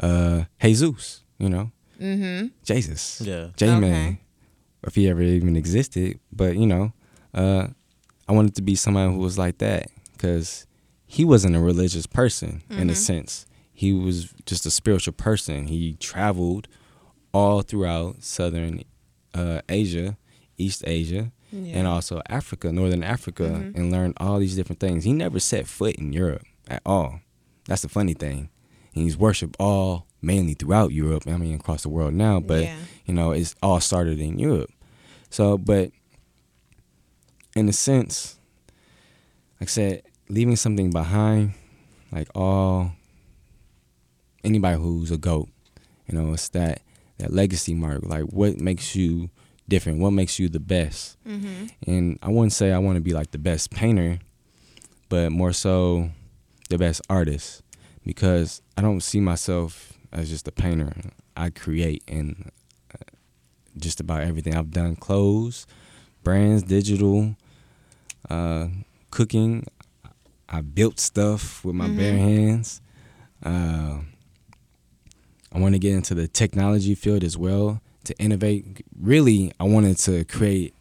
uh, Jesus, you know, mm-hmm. Jesus, yeah, J-Man, okay. if he ever even existed. But, you know, uh, I wanted to be somebody who was like that, because he wasn't a religious person mm-hmm. in a sense. He was just a spiritual person. He traveled all throughout Southern uh, Asia, East Asia, yeah. and also Africa, Northern Africa, mm-hmm. and learned all these different things. He never set foot in Europe at all. That's the funny thing. And he's worshipped all, mainly throughout Europe, I mean across the world now, but yeah. you know, it's all started in Europe. So, but in a sense, like I said, leaving something behind, like all, anybody who's a GOAT, you know, it's that, that legacy mark, like what makes you different, what makes you the best. Mm-hmm. And I wouldn't say I want to be like the best painter, but more so the best artist, because I don't see myself as just a painter. I create, and just about everything I've done, clothes, brands, digital, uh, cooking, I built stuff with my mm-hmm. bare hands. uh I want to get into the technology field as well, to innovate. Really, I wanted to create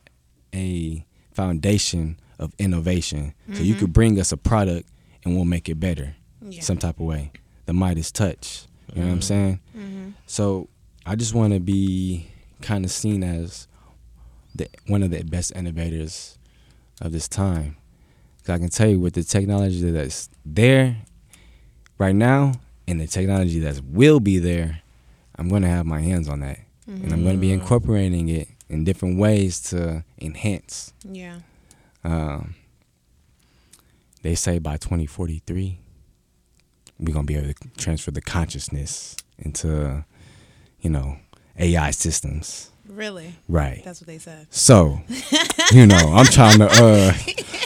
a foundation of innovation. Mm-hmm. So you could bring us a product and we'll make it better yeah. some type of way. The Midas touch, you know mm-hmm. what I'm saying? Mm-hmm. So I just want to be kind of seen as the, one of the best innovators of this time. Because I can tell you, with the technology that's there right now, and the technology that will be there, I'm going to have my hands on that. Mm-hmm. And I'm going to be incorporating it in different ways to enhance. Yeah. Um, they say by twenty forty-three, we're going to be able to transfer the consciousness into, you know, A I systems. Really? Right. That's what they said. So, you know, I'm trying to, uh,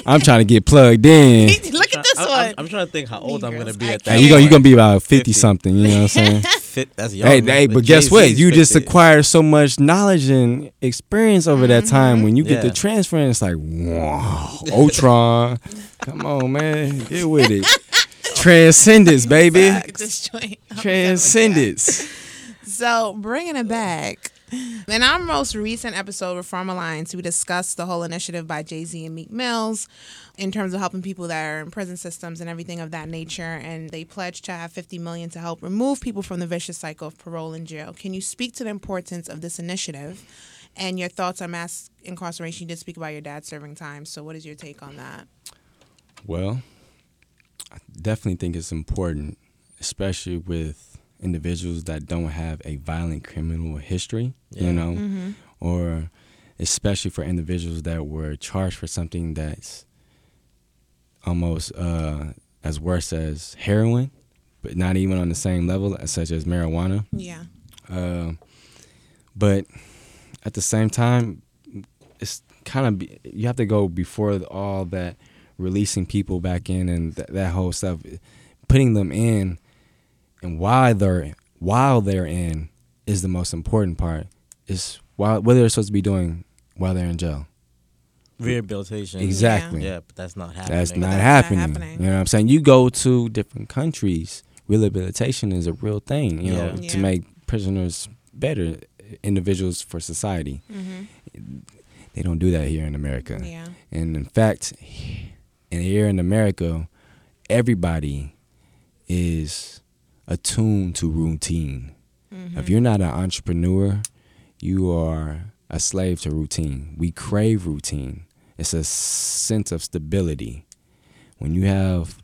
I'm trying to get plugged in. Look at this I, one. I'm, I'm trying to think how old Negros. I'm going to be at that. Hey, you're going to be about fifty, fifty something, you know what I'm saying? Fit, that's young. Hey, man, hey, but, but guess what? You fifty. Just acquire so much knowledge and experience over mm-hmm. that time. When you yeah. get the transfer, and it's like, wow, Ultron. Come on, man. Get with it. Transcendence, baby. Transcendence. So, bringing it back. In our most recent episode with Farm Alliance, we discussed the whole initiative by Jay-Z and Meek Mills in terms of helping people that are in prison systems and everything of that nature. And they pledged to have fifty million dollars to help remove people from the vicious cycle of parole and jail. Can you speak to the importance of this initiative and your thoughts on mass incarceration? You did speak about your dad serving time. So what is your take on that? Well, I definitely think it's important, especially with individuals that don't have a violent criminal history, yeah. you know, mm-hmm. or especially for individuals that were charged for something that's almost uh, as worse as heroin, but not even on the same level, such as marijuana. Yeah. Uh, but at the same time, it's kind of be, you have to go before all that, releasing people back in and th- that whole stuff, putting them in. And why they're while they're in is the most important part. Is why what they're supposed to be doing while they're in jail. Rehabilitation. Exactly. Yeah, yeah, but that's not happening. That's not, that's happening. not happening. You know what I'm saying? You go to different countries. Rehabilitation is a real thing. You yeah. know, yeah. to make prisoners better individuals for society. Mm-hmm. They don't do that here in America. Yeah. And in fact, in here in America, everybody is attuned to routine. Mm-hmm. If you're not an entrepreneur, you are a slave to routine. We crave routine. It's a sense of stability. When you have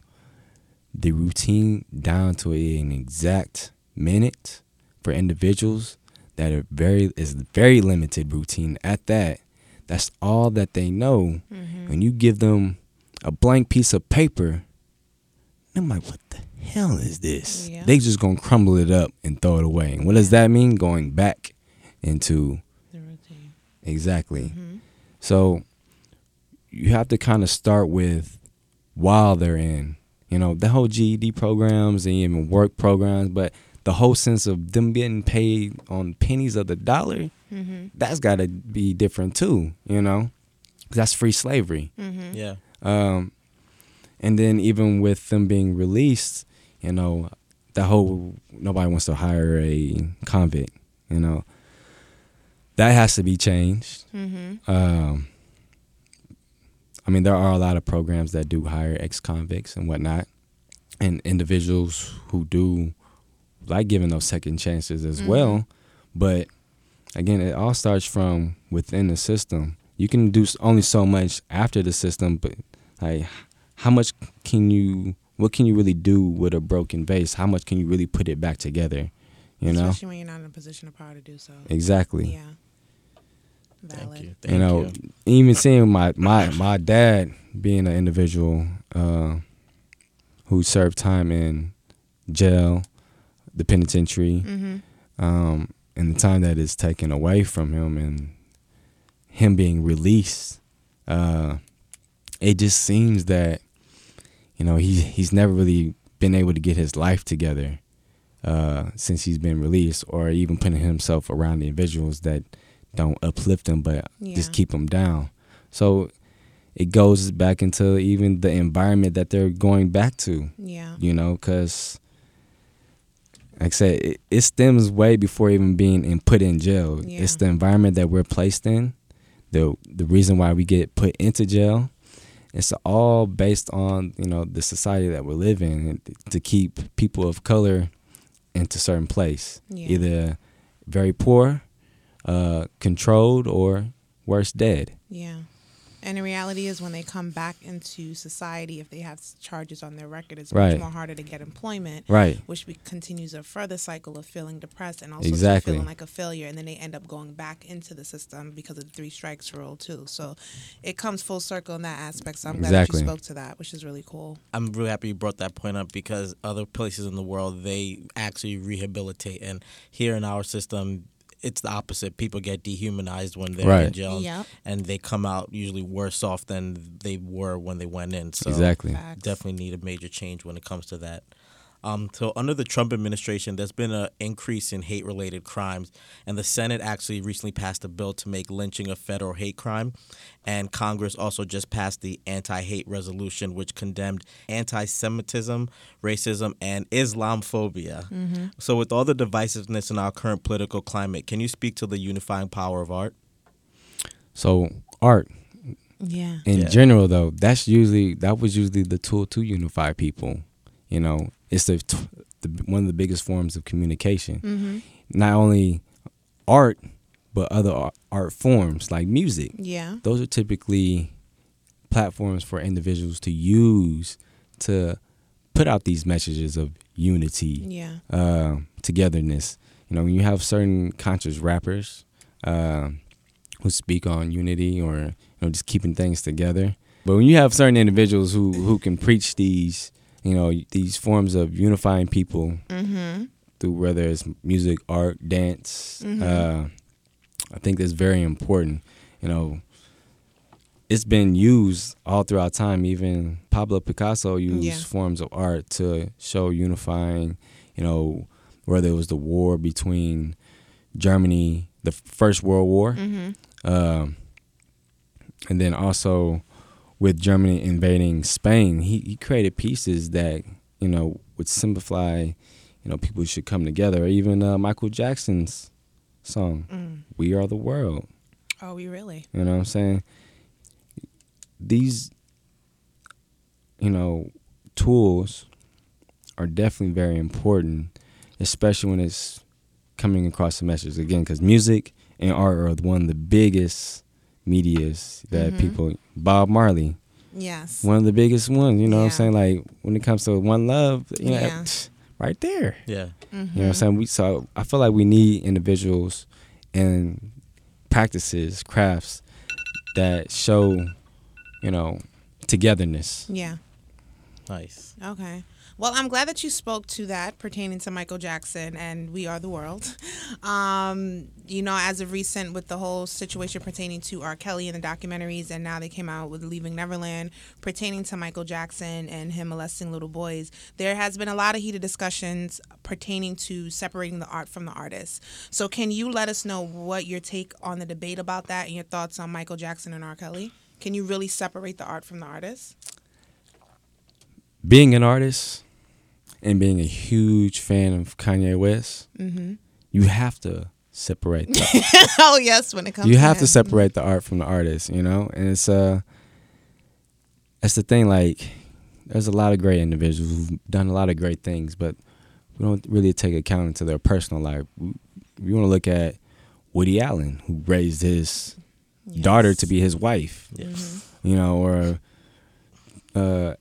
the routine down to an exact minute, for individuals that are very is very limited routine at that, that's all that they know. Mm-hmm. When you give them a blank piece of paper, I'm like, what the hell is this? Yeah. They just gonna crumble it up and throw it away. And what yeah. does that mean? Going back into the routine. Exactly. Mm-hmm. So you have to kind of start with while they're in, you know, the whole G E D programs and even work programs, but the whole sense of them getting paid on pennies of the dollar, mm-hmm. that's got to be different too, you know? That's free slavery. Mm-hmm. Yeah. Um, and then even with them being released, you know, the whole nobody wants to hire a convict, you know. That has to be changed. Mm-hmm. Um, I mean, there are a lot of programs that do hire ex-convicts and whatnot, and individuals who do like giving those second chances as mm-hmm. well. But, again, it all starts from within the system. You can do only so much after the system, but like, how much can you, what can you really do with a broken vase? How much can you really put it back together? You Especially know? Especially when you're not in a position of power to do so. Exactly. Yeah. Valid. Thank you. Thank you know, you. Even seeing my, my, my dad being an individual uh, who served time in jail, the penitentiary, mm-hmm. um, and the time that is taken away from him and him being released, uh, it just seems that, you know, he he's never really been able to get his life together uh, since he's been released, or even putting himself around the individuals that don't uplift him but yeah. just keep him down. So it goes back into even the environment that they're going back to. Yeah, you know, because like I said, it, it stems way before even being in, put in jail. Yeah. It's the environment that we're placed in. The the reason why we get put into jail, it's all based on, you know, the society that we live in, and to keep people of color into certain place, yeah. either very poor, uh, controlled, or worse, dead. Yeah. And the reality is when they come back into society, if they have charges on their record, it's right. much more harder to get employment, right. which be- continues a further cycle of feeling depressed and also exactly. feeling like a failure. And then they end up going back into the system because of the three strikes rule, too. So it comes full circle in that aspect. So I'm glad exactly. that you spoke to that, which is really cool. I'm really happy you brought that point up because other places in the world, they actually rehabilitate. And here in our system, it's the opposite. People get dehumanized when they're right. in jail, yep. and they come out usually worse off than they were when they went in. So exactly. Facts. Definitely need a major change when it comes to that. Um, so under the Trump administration, there's been an increase in hate-related crimes, and the Senate actually recently passed a bill to make lynching a federal hate crime, and Congress also just passed the anti-hate resolution, which condemned anti-Semitism, racism, and Islamophobia. Mm-hmm. So with all the divisiveness in our current political climate, can you speak to the unifying power of art? So art. Yeah. In yeah. general, though, that's usually that was usually the tool to unify people, you know. It's the, the one of the biggest forms of communication. Mm-hmm. Not only art, but other art, art forms like music. Yeah, those are typically platforms for individuals to use to put out these messages of unity, yeah, uh, togetherness. You know, when you have certain conscious rappers uh, who speak on unity or, you know, just keeping things together, but when you have certain individuals who who can preach these. You know, these forms of unifying people mm-hmm. through whether it's music, art, dance. Mm-hmm. Uh, I think that's very important. You know, it's been used all throughout time. Even Pablo Picasso used yeah. forms of art to show unifying, you know, whether it was the war between Germany, the First World War, mm-hmm. uh, and then also with Germany invading Spain, he, he created pieces that, you know, would simplify, you know, people should come together. Or even uh, Michael Jackson's song, mm. We Are the World. Oh, we really? You know what I'm saying? These, you know, tools are definitely very important, especially when it's coming across the message. Again, because music and art are one of the biggest medias that mm-hmm. people, Bob Marley, yes, one of the biggest ones, you know yeah. what I'm saying, like when it comes to One Love, you know, yeah. right there, yeah, mm-hmm. you know what I'm saying. We so I feel like we need individuals and practices, crafts that show, you know, togetherness. Yeah. Nice. Okay. Well, I'm glad that you spoke to that pertaining to Michael Jackson and We Are the World. Um, you know, as of recent with the whole situation pertaining to R. Kelly and the documentaries, and now they came out with Leaving Neverland pertaining to Michael Jackson and him molesting little boys. There has been a lot of heated discussions pertaining to separating the art from the artist. So can you let us know what your take on the debate about that and your thoughts on Michael Jackson and R. Kelly? Can you really separate the art from the artist? Being an artist and being a huge fan of Kanye West, mm-hmm. you have to separate the oh, yes, when it comes you to have him. to separate the art from the artist, you know? And it's uh, that's the thing, like, there's a lot of great individuals who've done a lot of great things, but we don't really take account into their personal life. You want to look at Woody Allen, who raised his yes. daughter to be his wife, yes. you know, or... Uh,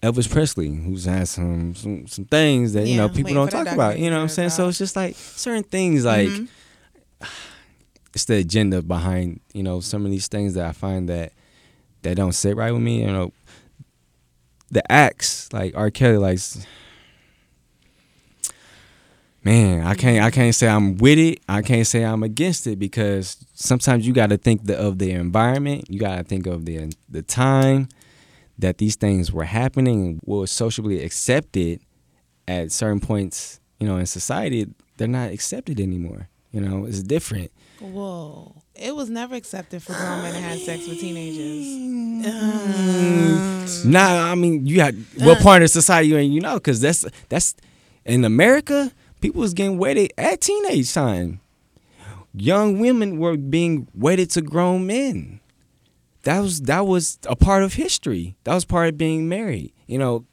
Elvis Presley, who's had some some, some things that, you yeah, know, people don't talk about. You know what I'm saying? About. So it's just like certain things, like mm-hmm. it's the agenda behind, you know, some of these things that I find that that don't sit right with me. You know, the acts, like R. Kelly, like, man, I can't I can't say I'm with it. I can't say I'm against it, because sometimes you got to think the, of the environment. You got to think of the the time that these things were happening and were socially accepted at certain points, you know, in society. They're not accepted anymore. You know, it's different. Whoa. It was never accepted for grown men to have sex with teenagers. Um, nah, I mean, you had what part of society you in, you know, because that's, that's, in America, people was getting wedded at teenage time. Young women were being wedded to grown men. That was that was a part of history. That was part of being married. You know,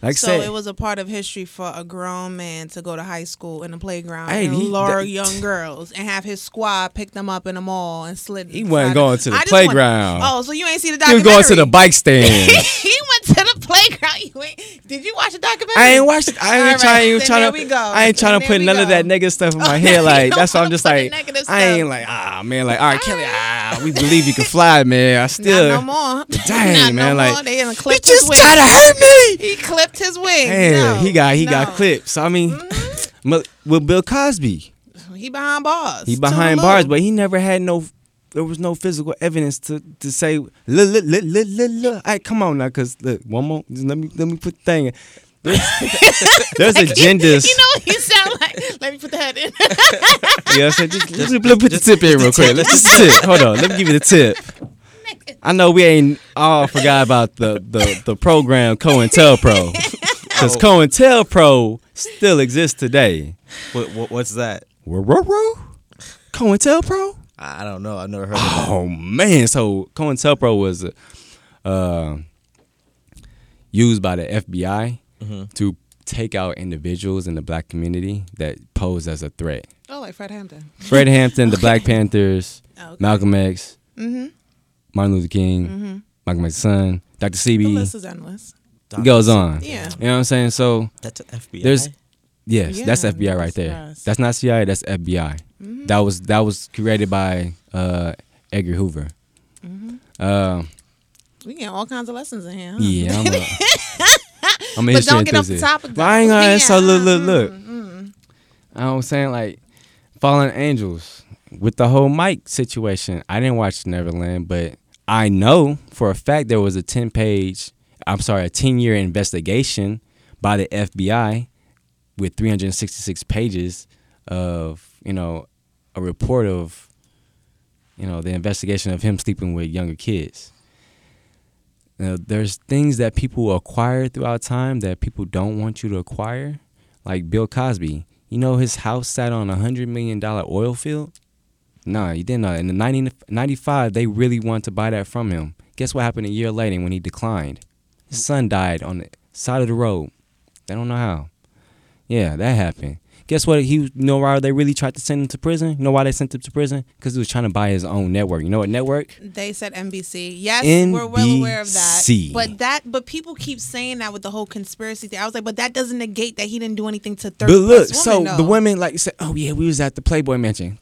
like so I said, it was a part of history for a grown man to go to high school in the playground hey, and he, lure that, young girls and have his squad pick them up in the mall and slid. He wasn't going to the I playground. Want, oh, so you ain't see the documentary? He was going to the bike stand. He went to the playground. You ain't, did you watch the documentary? I ain't watched it. I ain't right, trying, trying to. Go. I ain't trying and to put none go. of that negative stuff in my head. Like that's why I'm just like I ain't like ah man like all right Kelly ah we believe you can fly, man. I still not no more. Dang, man, no like more. They you just try to hurt me. He clipped his wings. No, he got he no. got clipped. So I mean, mm-hmm. with Bill Cosby, he behind bars. He behind bars, but he never had no. There was no physical evidence to, to say, look, look, look, look, look, look. All right, come on now, because look, one more, just let me let me put the thing in. There's, there's like agendas. He, you know what he sound like? Let me put the head in. You know what I'm saying? Just, just, let me put the tip in real quick. Let's just tip. Hold on, let me give you the tip. I know we ain't all forgot about the, the, the program COINTELPRO. Because COINTELPRO still exists today. What, what What's that? COINTELPRO? I don't know. I've never heard of it. Oh, that. man. So COINTELPRO was uh, used by the F B I mm-hmm. to take out individuals in the black community that posed as a threat. Oh, like Fred Hampton. Fred Hampton, okay. the Black Panthers, oh, okay. Malcolm X, mm-hmm. Martin Luther King, mm-hmm. Malcolm X's son, Doctor C B. The list is endless. It goes on. Yeah. You know what I'm saying? So that's the F B I? There's, yes, yeah, that's F B I that's right there. Nice. That's not C I A, that's F B I. Mm-hmm. That was that was created by uh, Edgar Hoover. Mm-hmm. Uh, we get all kinds of lessons in here. Huh? Yeah, I'm a, I'm a but don't get off the top of that. I ain't gonna yeah. so look, look, look. Mm-hmm. I know what I'm saying, like Fallen Angels with the whole Mike situation. I didn't watch Neverland, but I know for a fact there was a ten page, I'm sorry, a ten year investigation by the F B I with three hundred sixty-six pages of, you know, a report of, you know, the investigation of him sleeping with younger kids. You know, there's things that people acquire throughout time that people don't want you to acquire. Like Bill Cosby, you know, his house sat on a one hundred million dollars oil field. No, nah, you didn't know that. In the nineteen ninety-five, they really wanted to buy that from him. Guess what happened a year later when he declined? His son died on the side of the road. They don't know how. Yeah, that happened. Guess what? He, you know why they really tried to send him to prison? You know why they sent him to prison? Because he was trying to buy his own network. You know what network? They said N B C. Yes, N B C. We're well aware of that. But that, but people keep saying that with the whole conspiracy thing. I was like, but that doesn't negate that he didn't do anything to third. But look, women, so though. The women like said, "Oh yeah, we was at the Playboy Mansion."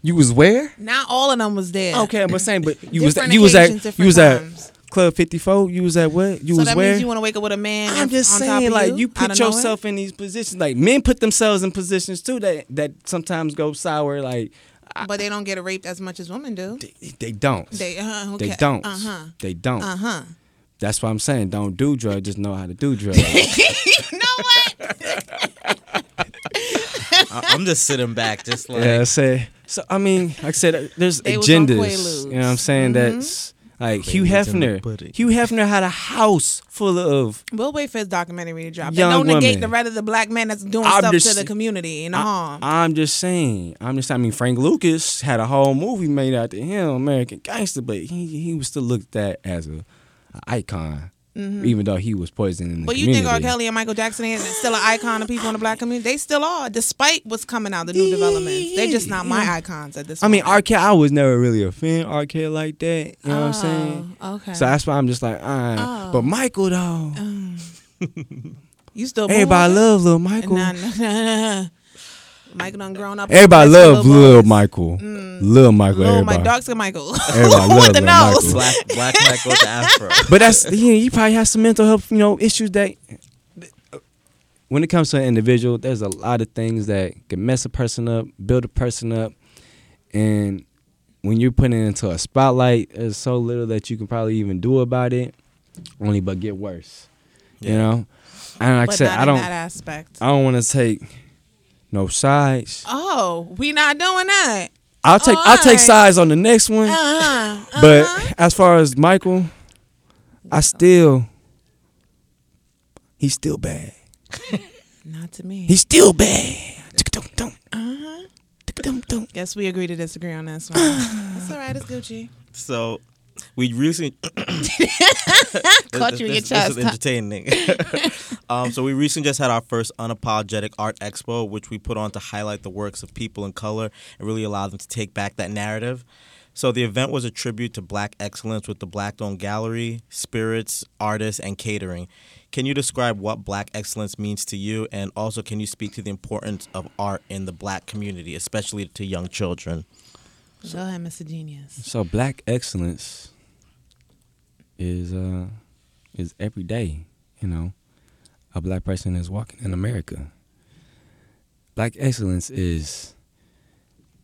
You was where? Not all of them was there. Okay, I'm saying, but you was you was at you was at Club fifty-four, you was at what? You so was where? So that means you want to wake up with a man. I'm just on saying, top like, you, you put yourself in these positions. Like, men put themselves in positions too that that sometimes go sour. Like, but I, they don't get raped as much as women do. They, they don't. They, uh, okay. they don't. Uh huh. They don't. Uh huh. That's why I'm saying, don't do drugs. Just know how to do drugs. You know what? I'm just sitting back, just like yeah. I say, so I mean, like I said, there's they agendas. You know what I'm saying? Mm-hmm. That's. Like Hugh Hefner, Hugh Hefner had a house full of. We'll wait for his documentary to drop. Young and don't women. Negate the right of the black man that's doing I'm stuff just, to the community and I, harm. I'm just saying. I'm just. I mean, Frank Lucas had a whole movie made out to him, American Gangster, but he he was still looked at as a, an icon, mm-hmm. even though he was poisoning the but community. But you think R. Kelly and Michael Jackson is still an icon of people in the black community? They still are, despite what's coming out, the new yeah, developments. They're just not my yeah. icons at this point. I mean, R. Kelly, I was never really a fan of R. Kelly like that. You know oh, what I'm saying? Okay. So that's why I'm just like, all right. Oh. But Michael, though. Um, you still everybody love little Michael. Nah, nah, nah, nah. Michael done grown up. Everybody love little, little Michael. Mm. Little Michael. Little everybody. My dog's Michael. Everybody love with the nose. Michael. Black, black Michael with the afro. But that's you, know, you probably have some mental health, you know, issues that. When it comes to an individual, there's a lot of things that can mess a person up, build a person up, and when you're putting it into a spotlight, there's so little that you can probably even do about it, only but get worse. Yeah. You know, and like but I said, not I don't. In that aspect. I don't want to take. No sides. Oh, we not doing that. I'll take All I'll right. take sides on the next one. Uh-huh. Uh-huh. But as far as Michael, I still he's still bad. Not to me. He's still bad. Uh-huh. Guess we agree to disagree on this one. It's all right, it's Gucci. So we recently caught you in your chest. This is entertaining. um, so we recently just had our first unapologetic art expo, which we put on to highlight the works of people in color and really allow them to take back that narrative. So the event was a tribute to black excellence with the black-owned gallery, spirits, artists, and catering. Can you describe what black excellence means to you, and also can you speak to the importance of art in the black community, especially to young children? Go ahead, Mister Genius. So black excellence is uh, is every day, you know. A black person is walking in America. Black excellence is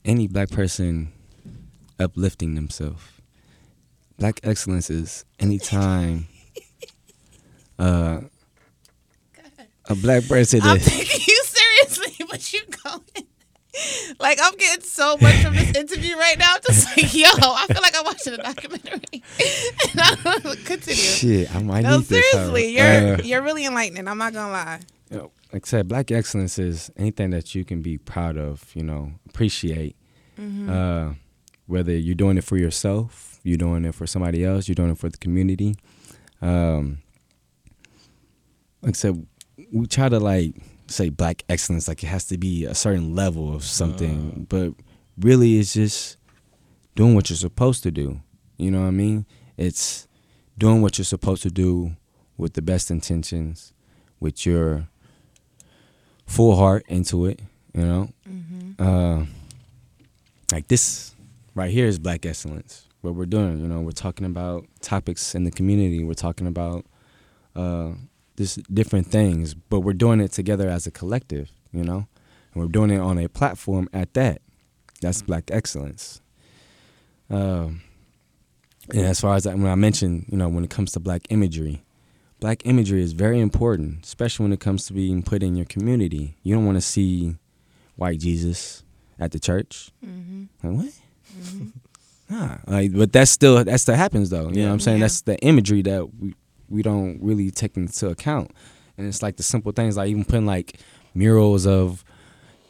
any black person uplifting themselves. Black excellence is any time uh, a black person is... I'm taking you seriously, but you going... Like, I'm getting so much from this interview right now. I'm just like, yo, I feel like I'm watching a documentary. And I'm going to continue. Shit, I might no, need this. No, seriously, you're, uh, you're really enlightening. I'm not going to lie. You know, like I said, black excellence is anything that you can be proud of, you know, appreciate. Mm-hmm. Uh, whether you're doing it for yourself, you're doing it for somebody else, you're doing it for the community. Um, like I said, we try to, like, say black excellence like it has to be a certain level of something, uh, but really it's just doing what you're supposed to do. You know what I mean? It's doing what you're supposed to do with the best intentions, with your full heart into it, you know? Mm-hmm. Uh, like this right here is black excellence, what we're doing. You know, we're talking about topics in the community. We're talking about uh This different things, but we're doing it together as a collective, you know, and we're doing it on a platform at that. That's black excellence. Um, and as far as I, when I mentioned, you know, when it comes to black imagery, black imagery is very important, especially when it comes to being put in your community. You don't want to see white Jesus at the church. Mm-hmm. Like, what? Mm-hmm. Nah, like, but that's still that still happens though. You know what I'm saying? Yeah. That's the imagery that we. We don't really take into account. And it's like the simple things, like even putting like murals of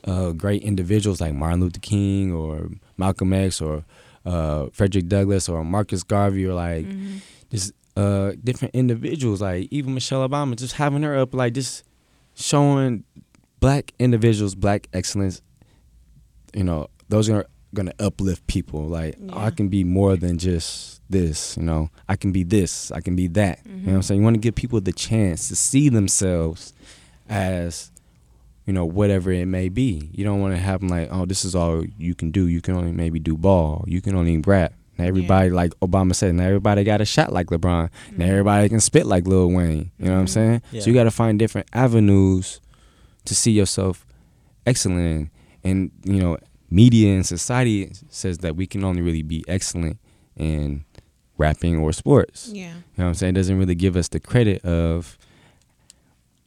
uh, great individuals like Martin Luther King or Malcolm X or uh, Frederick Douglass or Marcus Garvey or like mm-hmm. just uh, different individuals, like even Michelle Obama, just having her up, like just showing black individuals, black excellence, you know, those are going to uplift people. Like, yeah. oh, I can be more than just this, you know, I can be this, I can be that. Mm-hmm. You know what I'm saying? You want to give people the chance to see themselves as, you know, whatever it may be. You don't want to have them like, oh, this is all you can do. You can only maybe do ball. You can only rap. Now everybody, yeah. like Obama said, now everybody got a shot like LeBron. Mm-hmm. Now everybody can spit like Lil Wayne. You know mm-hmm. what I'm saying? Yeah. So you got to find different avenues to see yourself excellent in. And, you know, media and society says that we can only really be excellent in rapping or sports. Yeah. You know what I'm saying? It doesn't really give us the credit of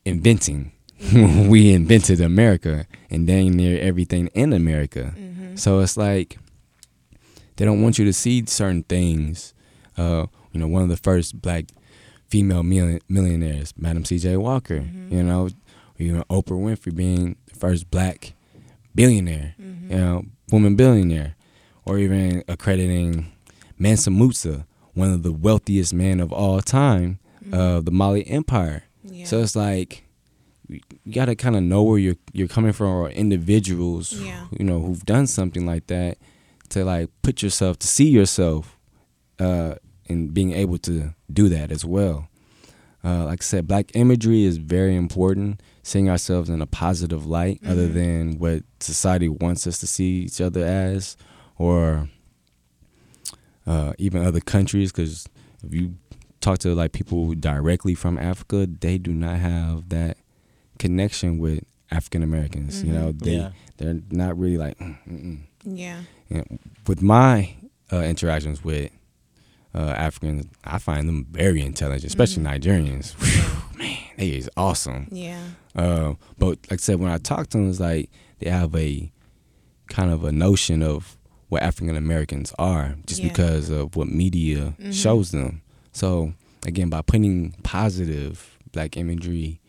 inventing. Mm-hmm. We invented America and dang near everything in America. Mm-hmm. So it's like they don't want you to see certain things. Uh, you know, one of the first black female million- millionaires, Madam C J Walker. Mm-hmm. You know, you know Oprah Winfrey being the first black billionaire. Mm-hmm. You know, woman billionaire, or even accrediting Mansa Musa, one of the wealthiest men of all time of mm-hmm. uh, the Mali Empire. Yeah. So it's like, you gotta kind of know where you're you're coming from, or individuals, yeah. you know, who've done something like that, to like put yourself, to see yourself, uh, and being able to do that as well. Uh, like I said, black imagery is very important. Seeing ourselves in a positive light, mm-hmm. other than what society wants us to see each other as, or uh, even other countries, because if you talk to like people directly from Africa, they do not have that connection with African Americans. Mm-hmm. You know, they yeah. they're not really like mm-mm. yeah. And with my uh, interactions with uh, Africans, I find them very intelligent, especially mm-hmm. Nigerians. Whew, man, they is awesome. Yeah. Uh, but like I said, when I talk to them, it's like they have a kind of a notion of what African Americans are, just yeah. because of what media mm-hmm. shows them. So again, by putting positive black imagery,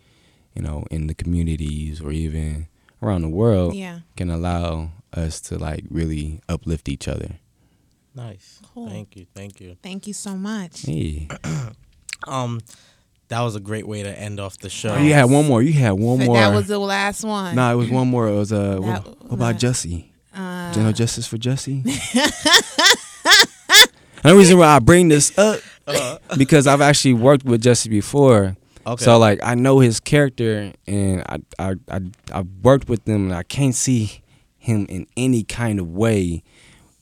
you know, in the communities or even around the world, yeah. can allow us to like really uplift each other. Nice. Cool. Thank you. Thank you. Thank you so much. Hey. um, that was a great way to end off the show. Oh, you had one more. You had one so more. That was the last one. No, nah, it was one more. It was uh, that, what, what about that, Jussie? Uh, General Justice for Jussie. The reason why I bring this up uh-huh. because I've actually worked with Jussie before. Okay. So like I know his character, and I I I I've worked with him, and I can't see him in any kind of way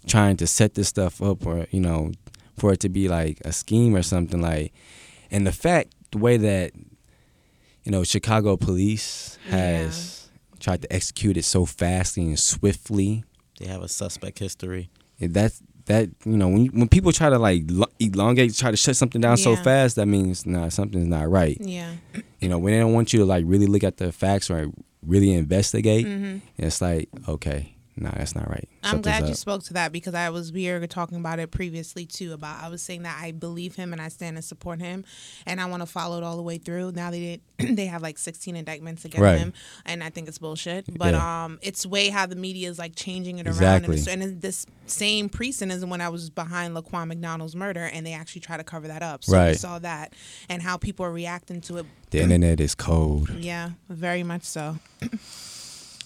trying to set this stuff up, or you know, for it to be like a scheme or something like. And the fact, the way that you know Chicago police has yeah. tried to execute it so fast and swiftly. They have a suspect history. That's that you know when you, when people try to like elongate, try to shut something down yeah. so fast, that means nah, something's not right. Yeah, you know when they don't want you to like really look at the facts or really investigate, mm-hmm. it's like okay, nah, that's not right. I'm glad up. you spoke to that, because I was we were talking about it previously too. About I was saying that I believe him and I stand and support him, and I want to follow it all the way through. Now they did, they have like sixteen indictments against right. him, and I think it's bullshit. But yeah. um, it's way how the media is like changing it exactly. around, and, and this same precinct is when I was behind Laquan McDonald's murder, and they actually try to cover that up. So right. we saw that and how people are reacting to it. The internet is cold. Yeah, very much so.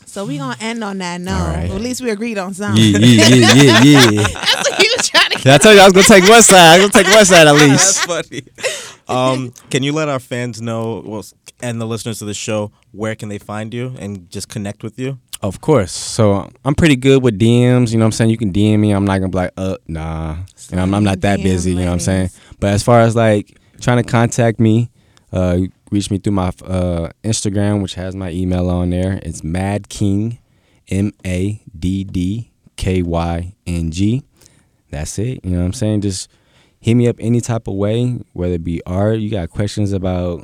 So we gonna end on that note. Right. Well, at least we agreed on something. Yeah, yeah, yeah, yeah, yeah. That's what you were trying to get. I told you I was gonna take one side. I was gonna take one side at least. Oh, that's funny. Um, can you let our fans know, well, and the listeners of the show, where can they find you and just connect with you? Of course. So I'm pretty good with D Ms. You know what I'm saying? You can D M me. I'm not gonna be like, uh, nah. You know, I'm, I'm not that D M busy. Ladies. You know what I'm saying? But as far as like trying to contact me, uh. reach me through my uh, Instagram, which has my email on there. It's Mad King, M A D D K Y N G. That's it. You know what I'm saying? Just hit me up any type of way, whether it be art. You got questions about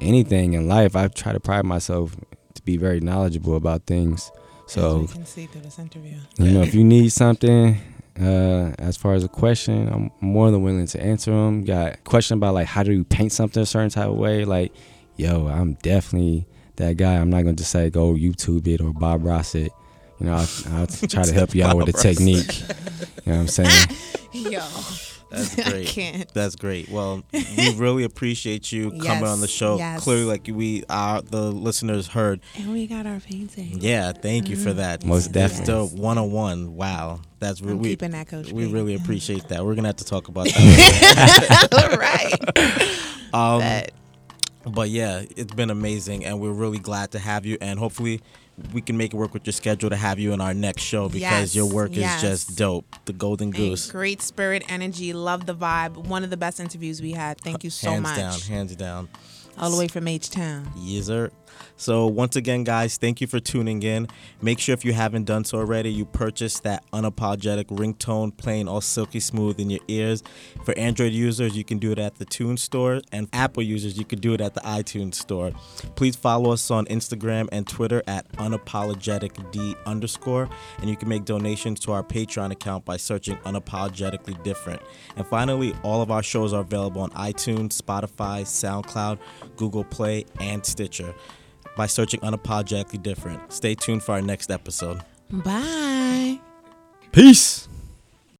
anything in life. I try to pride myself to be very knowledgeable about things. So, as we can see through this interview. You know, if you need something... Uh, as far as a question, I'm more than willing to answer them. Got a question about like how do you paint something a certain type of way? Like, yo, I'm definitely that guy. I'm not gonna just say go YouTube it or Bob Ross it. You know, I'll, I'll try to help you out with a technique. You know what I'm saying? Yo, that's great. I can't. That's great. Well, we really appreciate you coming yes, on the show. Yes. Clearly, like we, our, the listeners heard, and we got our painting. Yeah, thank mm-hmm. you for that. Most definitely. That's the one oh one. Wow. That's really we, keeping that coach. We baby. really appreciate that. We're gonna have to talk about that. All right. Um, but. But yeah, it's been amazing, and we're really glad to have you, and hopefully we can make it work with your schedule to have you in our next show, because yes, your work yes. is just dope. The Golden Goose. A great spirit, energy, love the vibe. One of the best interviews we had. Thank you so hands much. Hands down, hands down. All the way from H-Town. Yes, sir. So once again, guys, thank you for tuning in. Make sure, if you haven't done so already, you purchase that unapologetic ringtone playing all silky smooth in your ears. For Android users, you can do it at the Tune Store, and Apple users, you can do it at the iTunes Store. Please follow us on Instagram and Twitter at unapologeticd underscore, and you can make donations to our Patreon account by searching Unapologetically Different. And finally, all of our shows are available on iTunes, Spotify, SoundCloud, Google Play, and Stitcher by searching Unapologetically Different. Stay tuned for our next episode. Bye. Peace.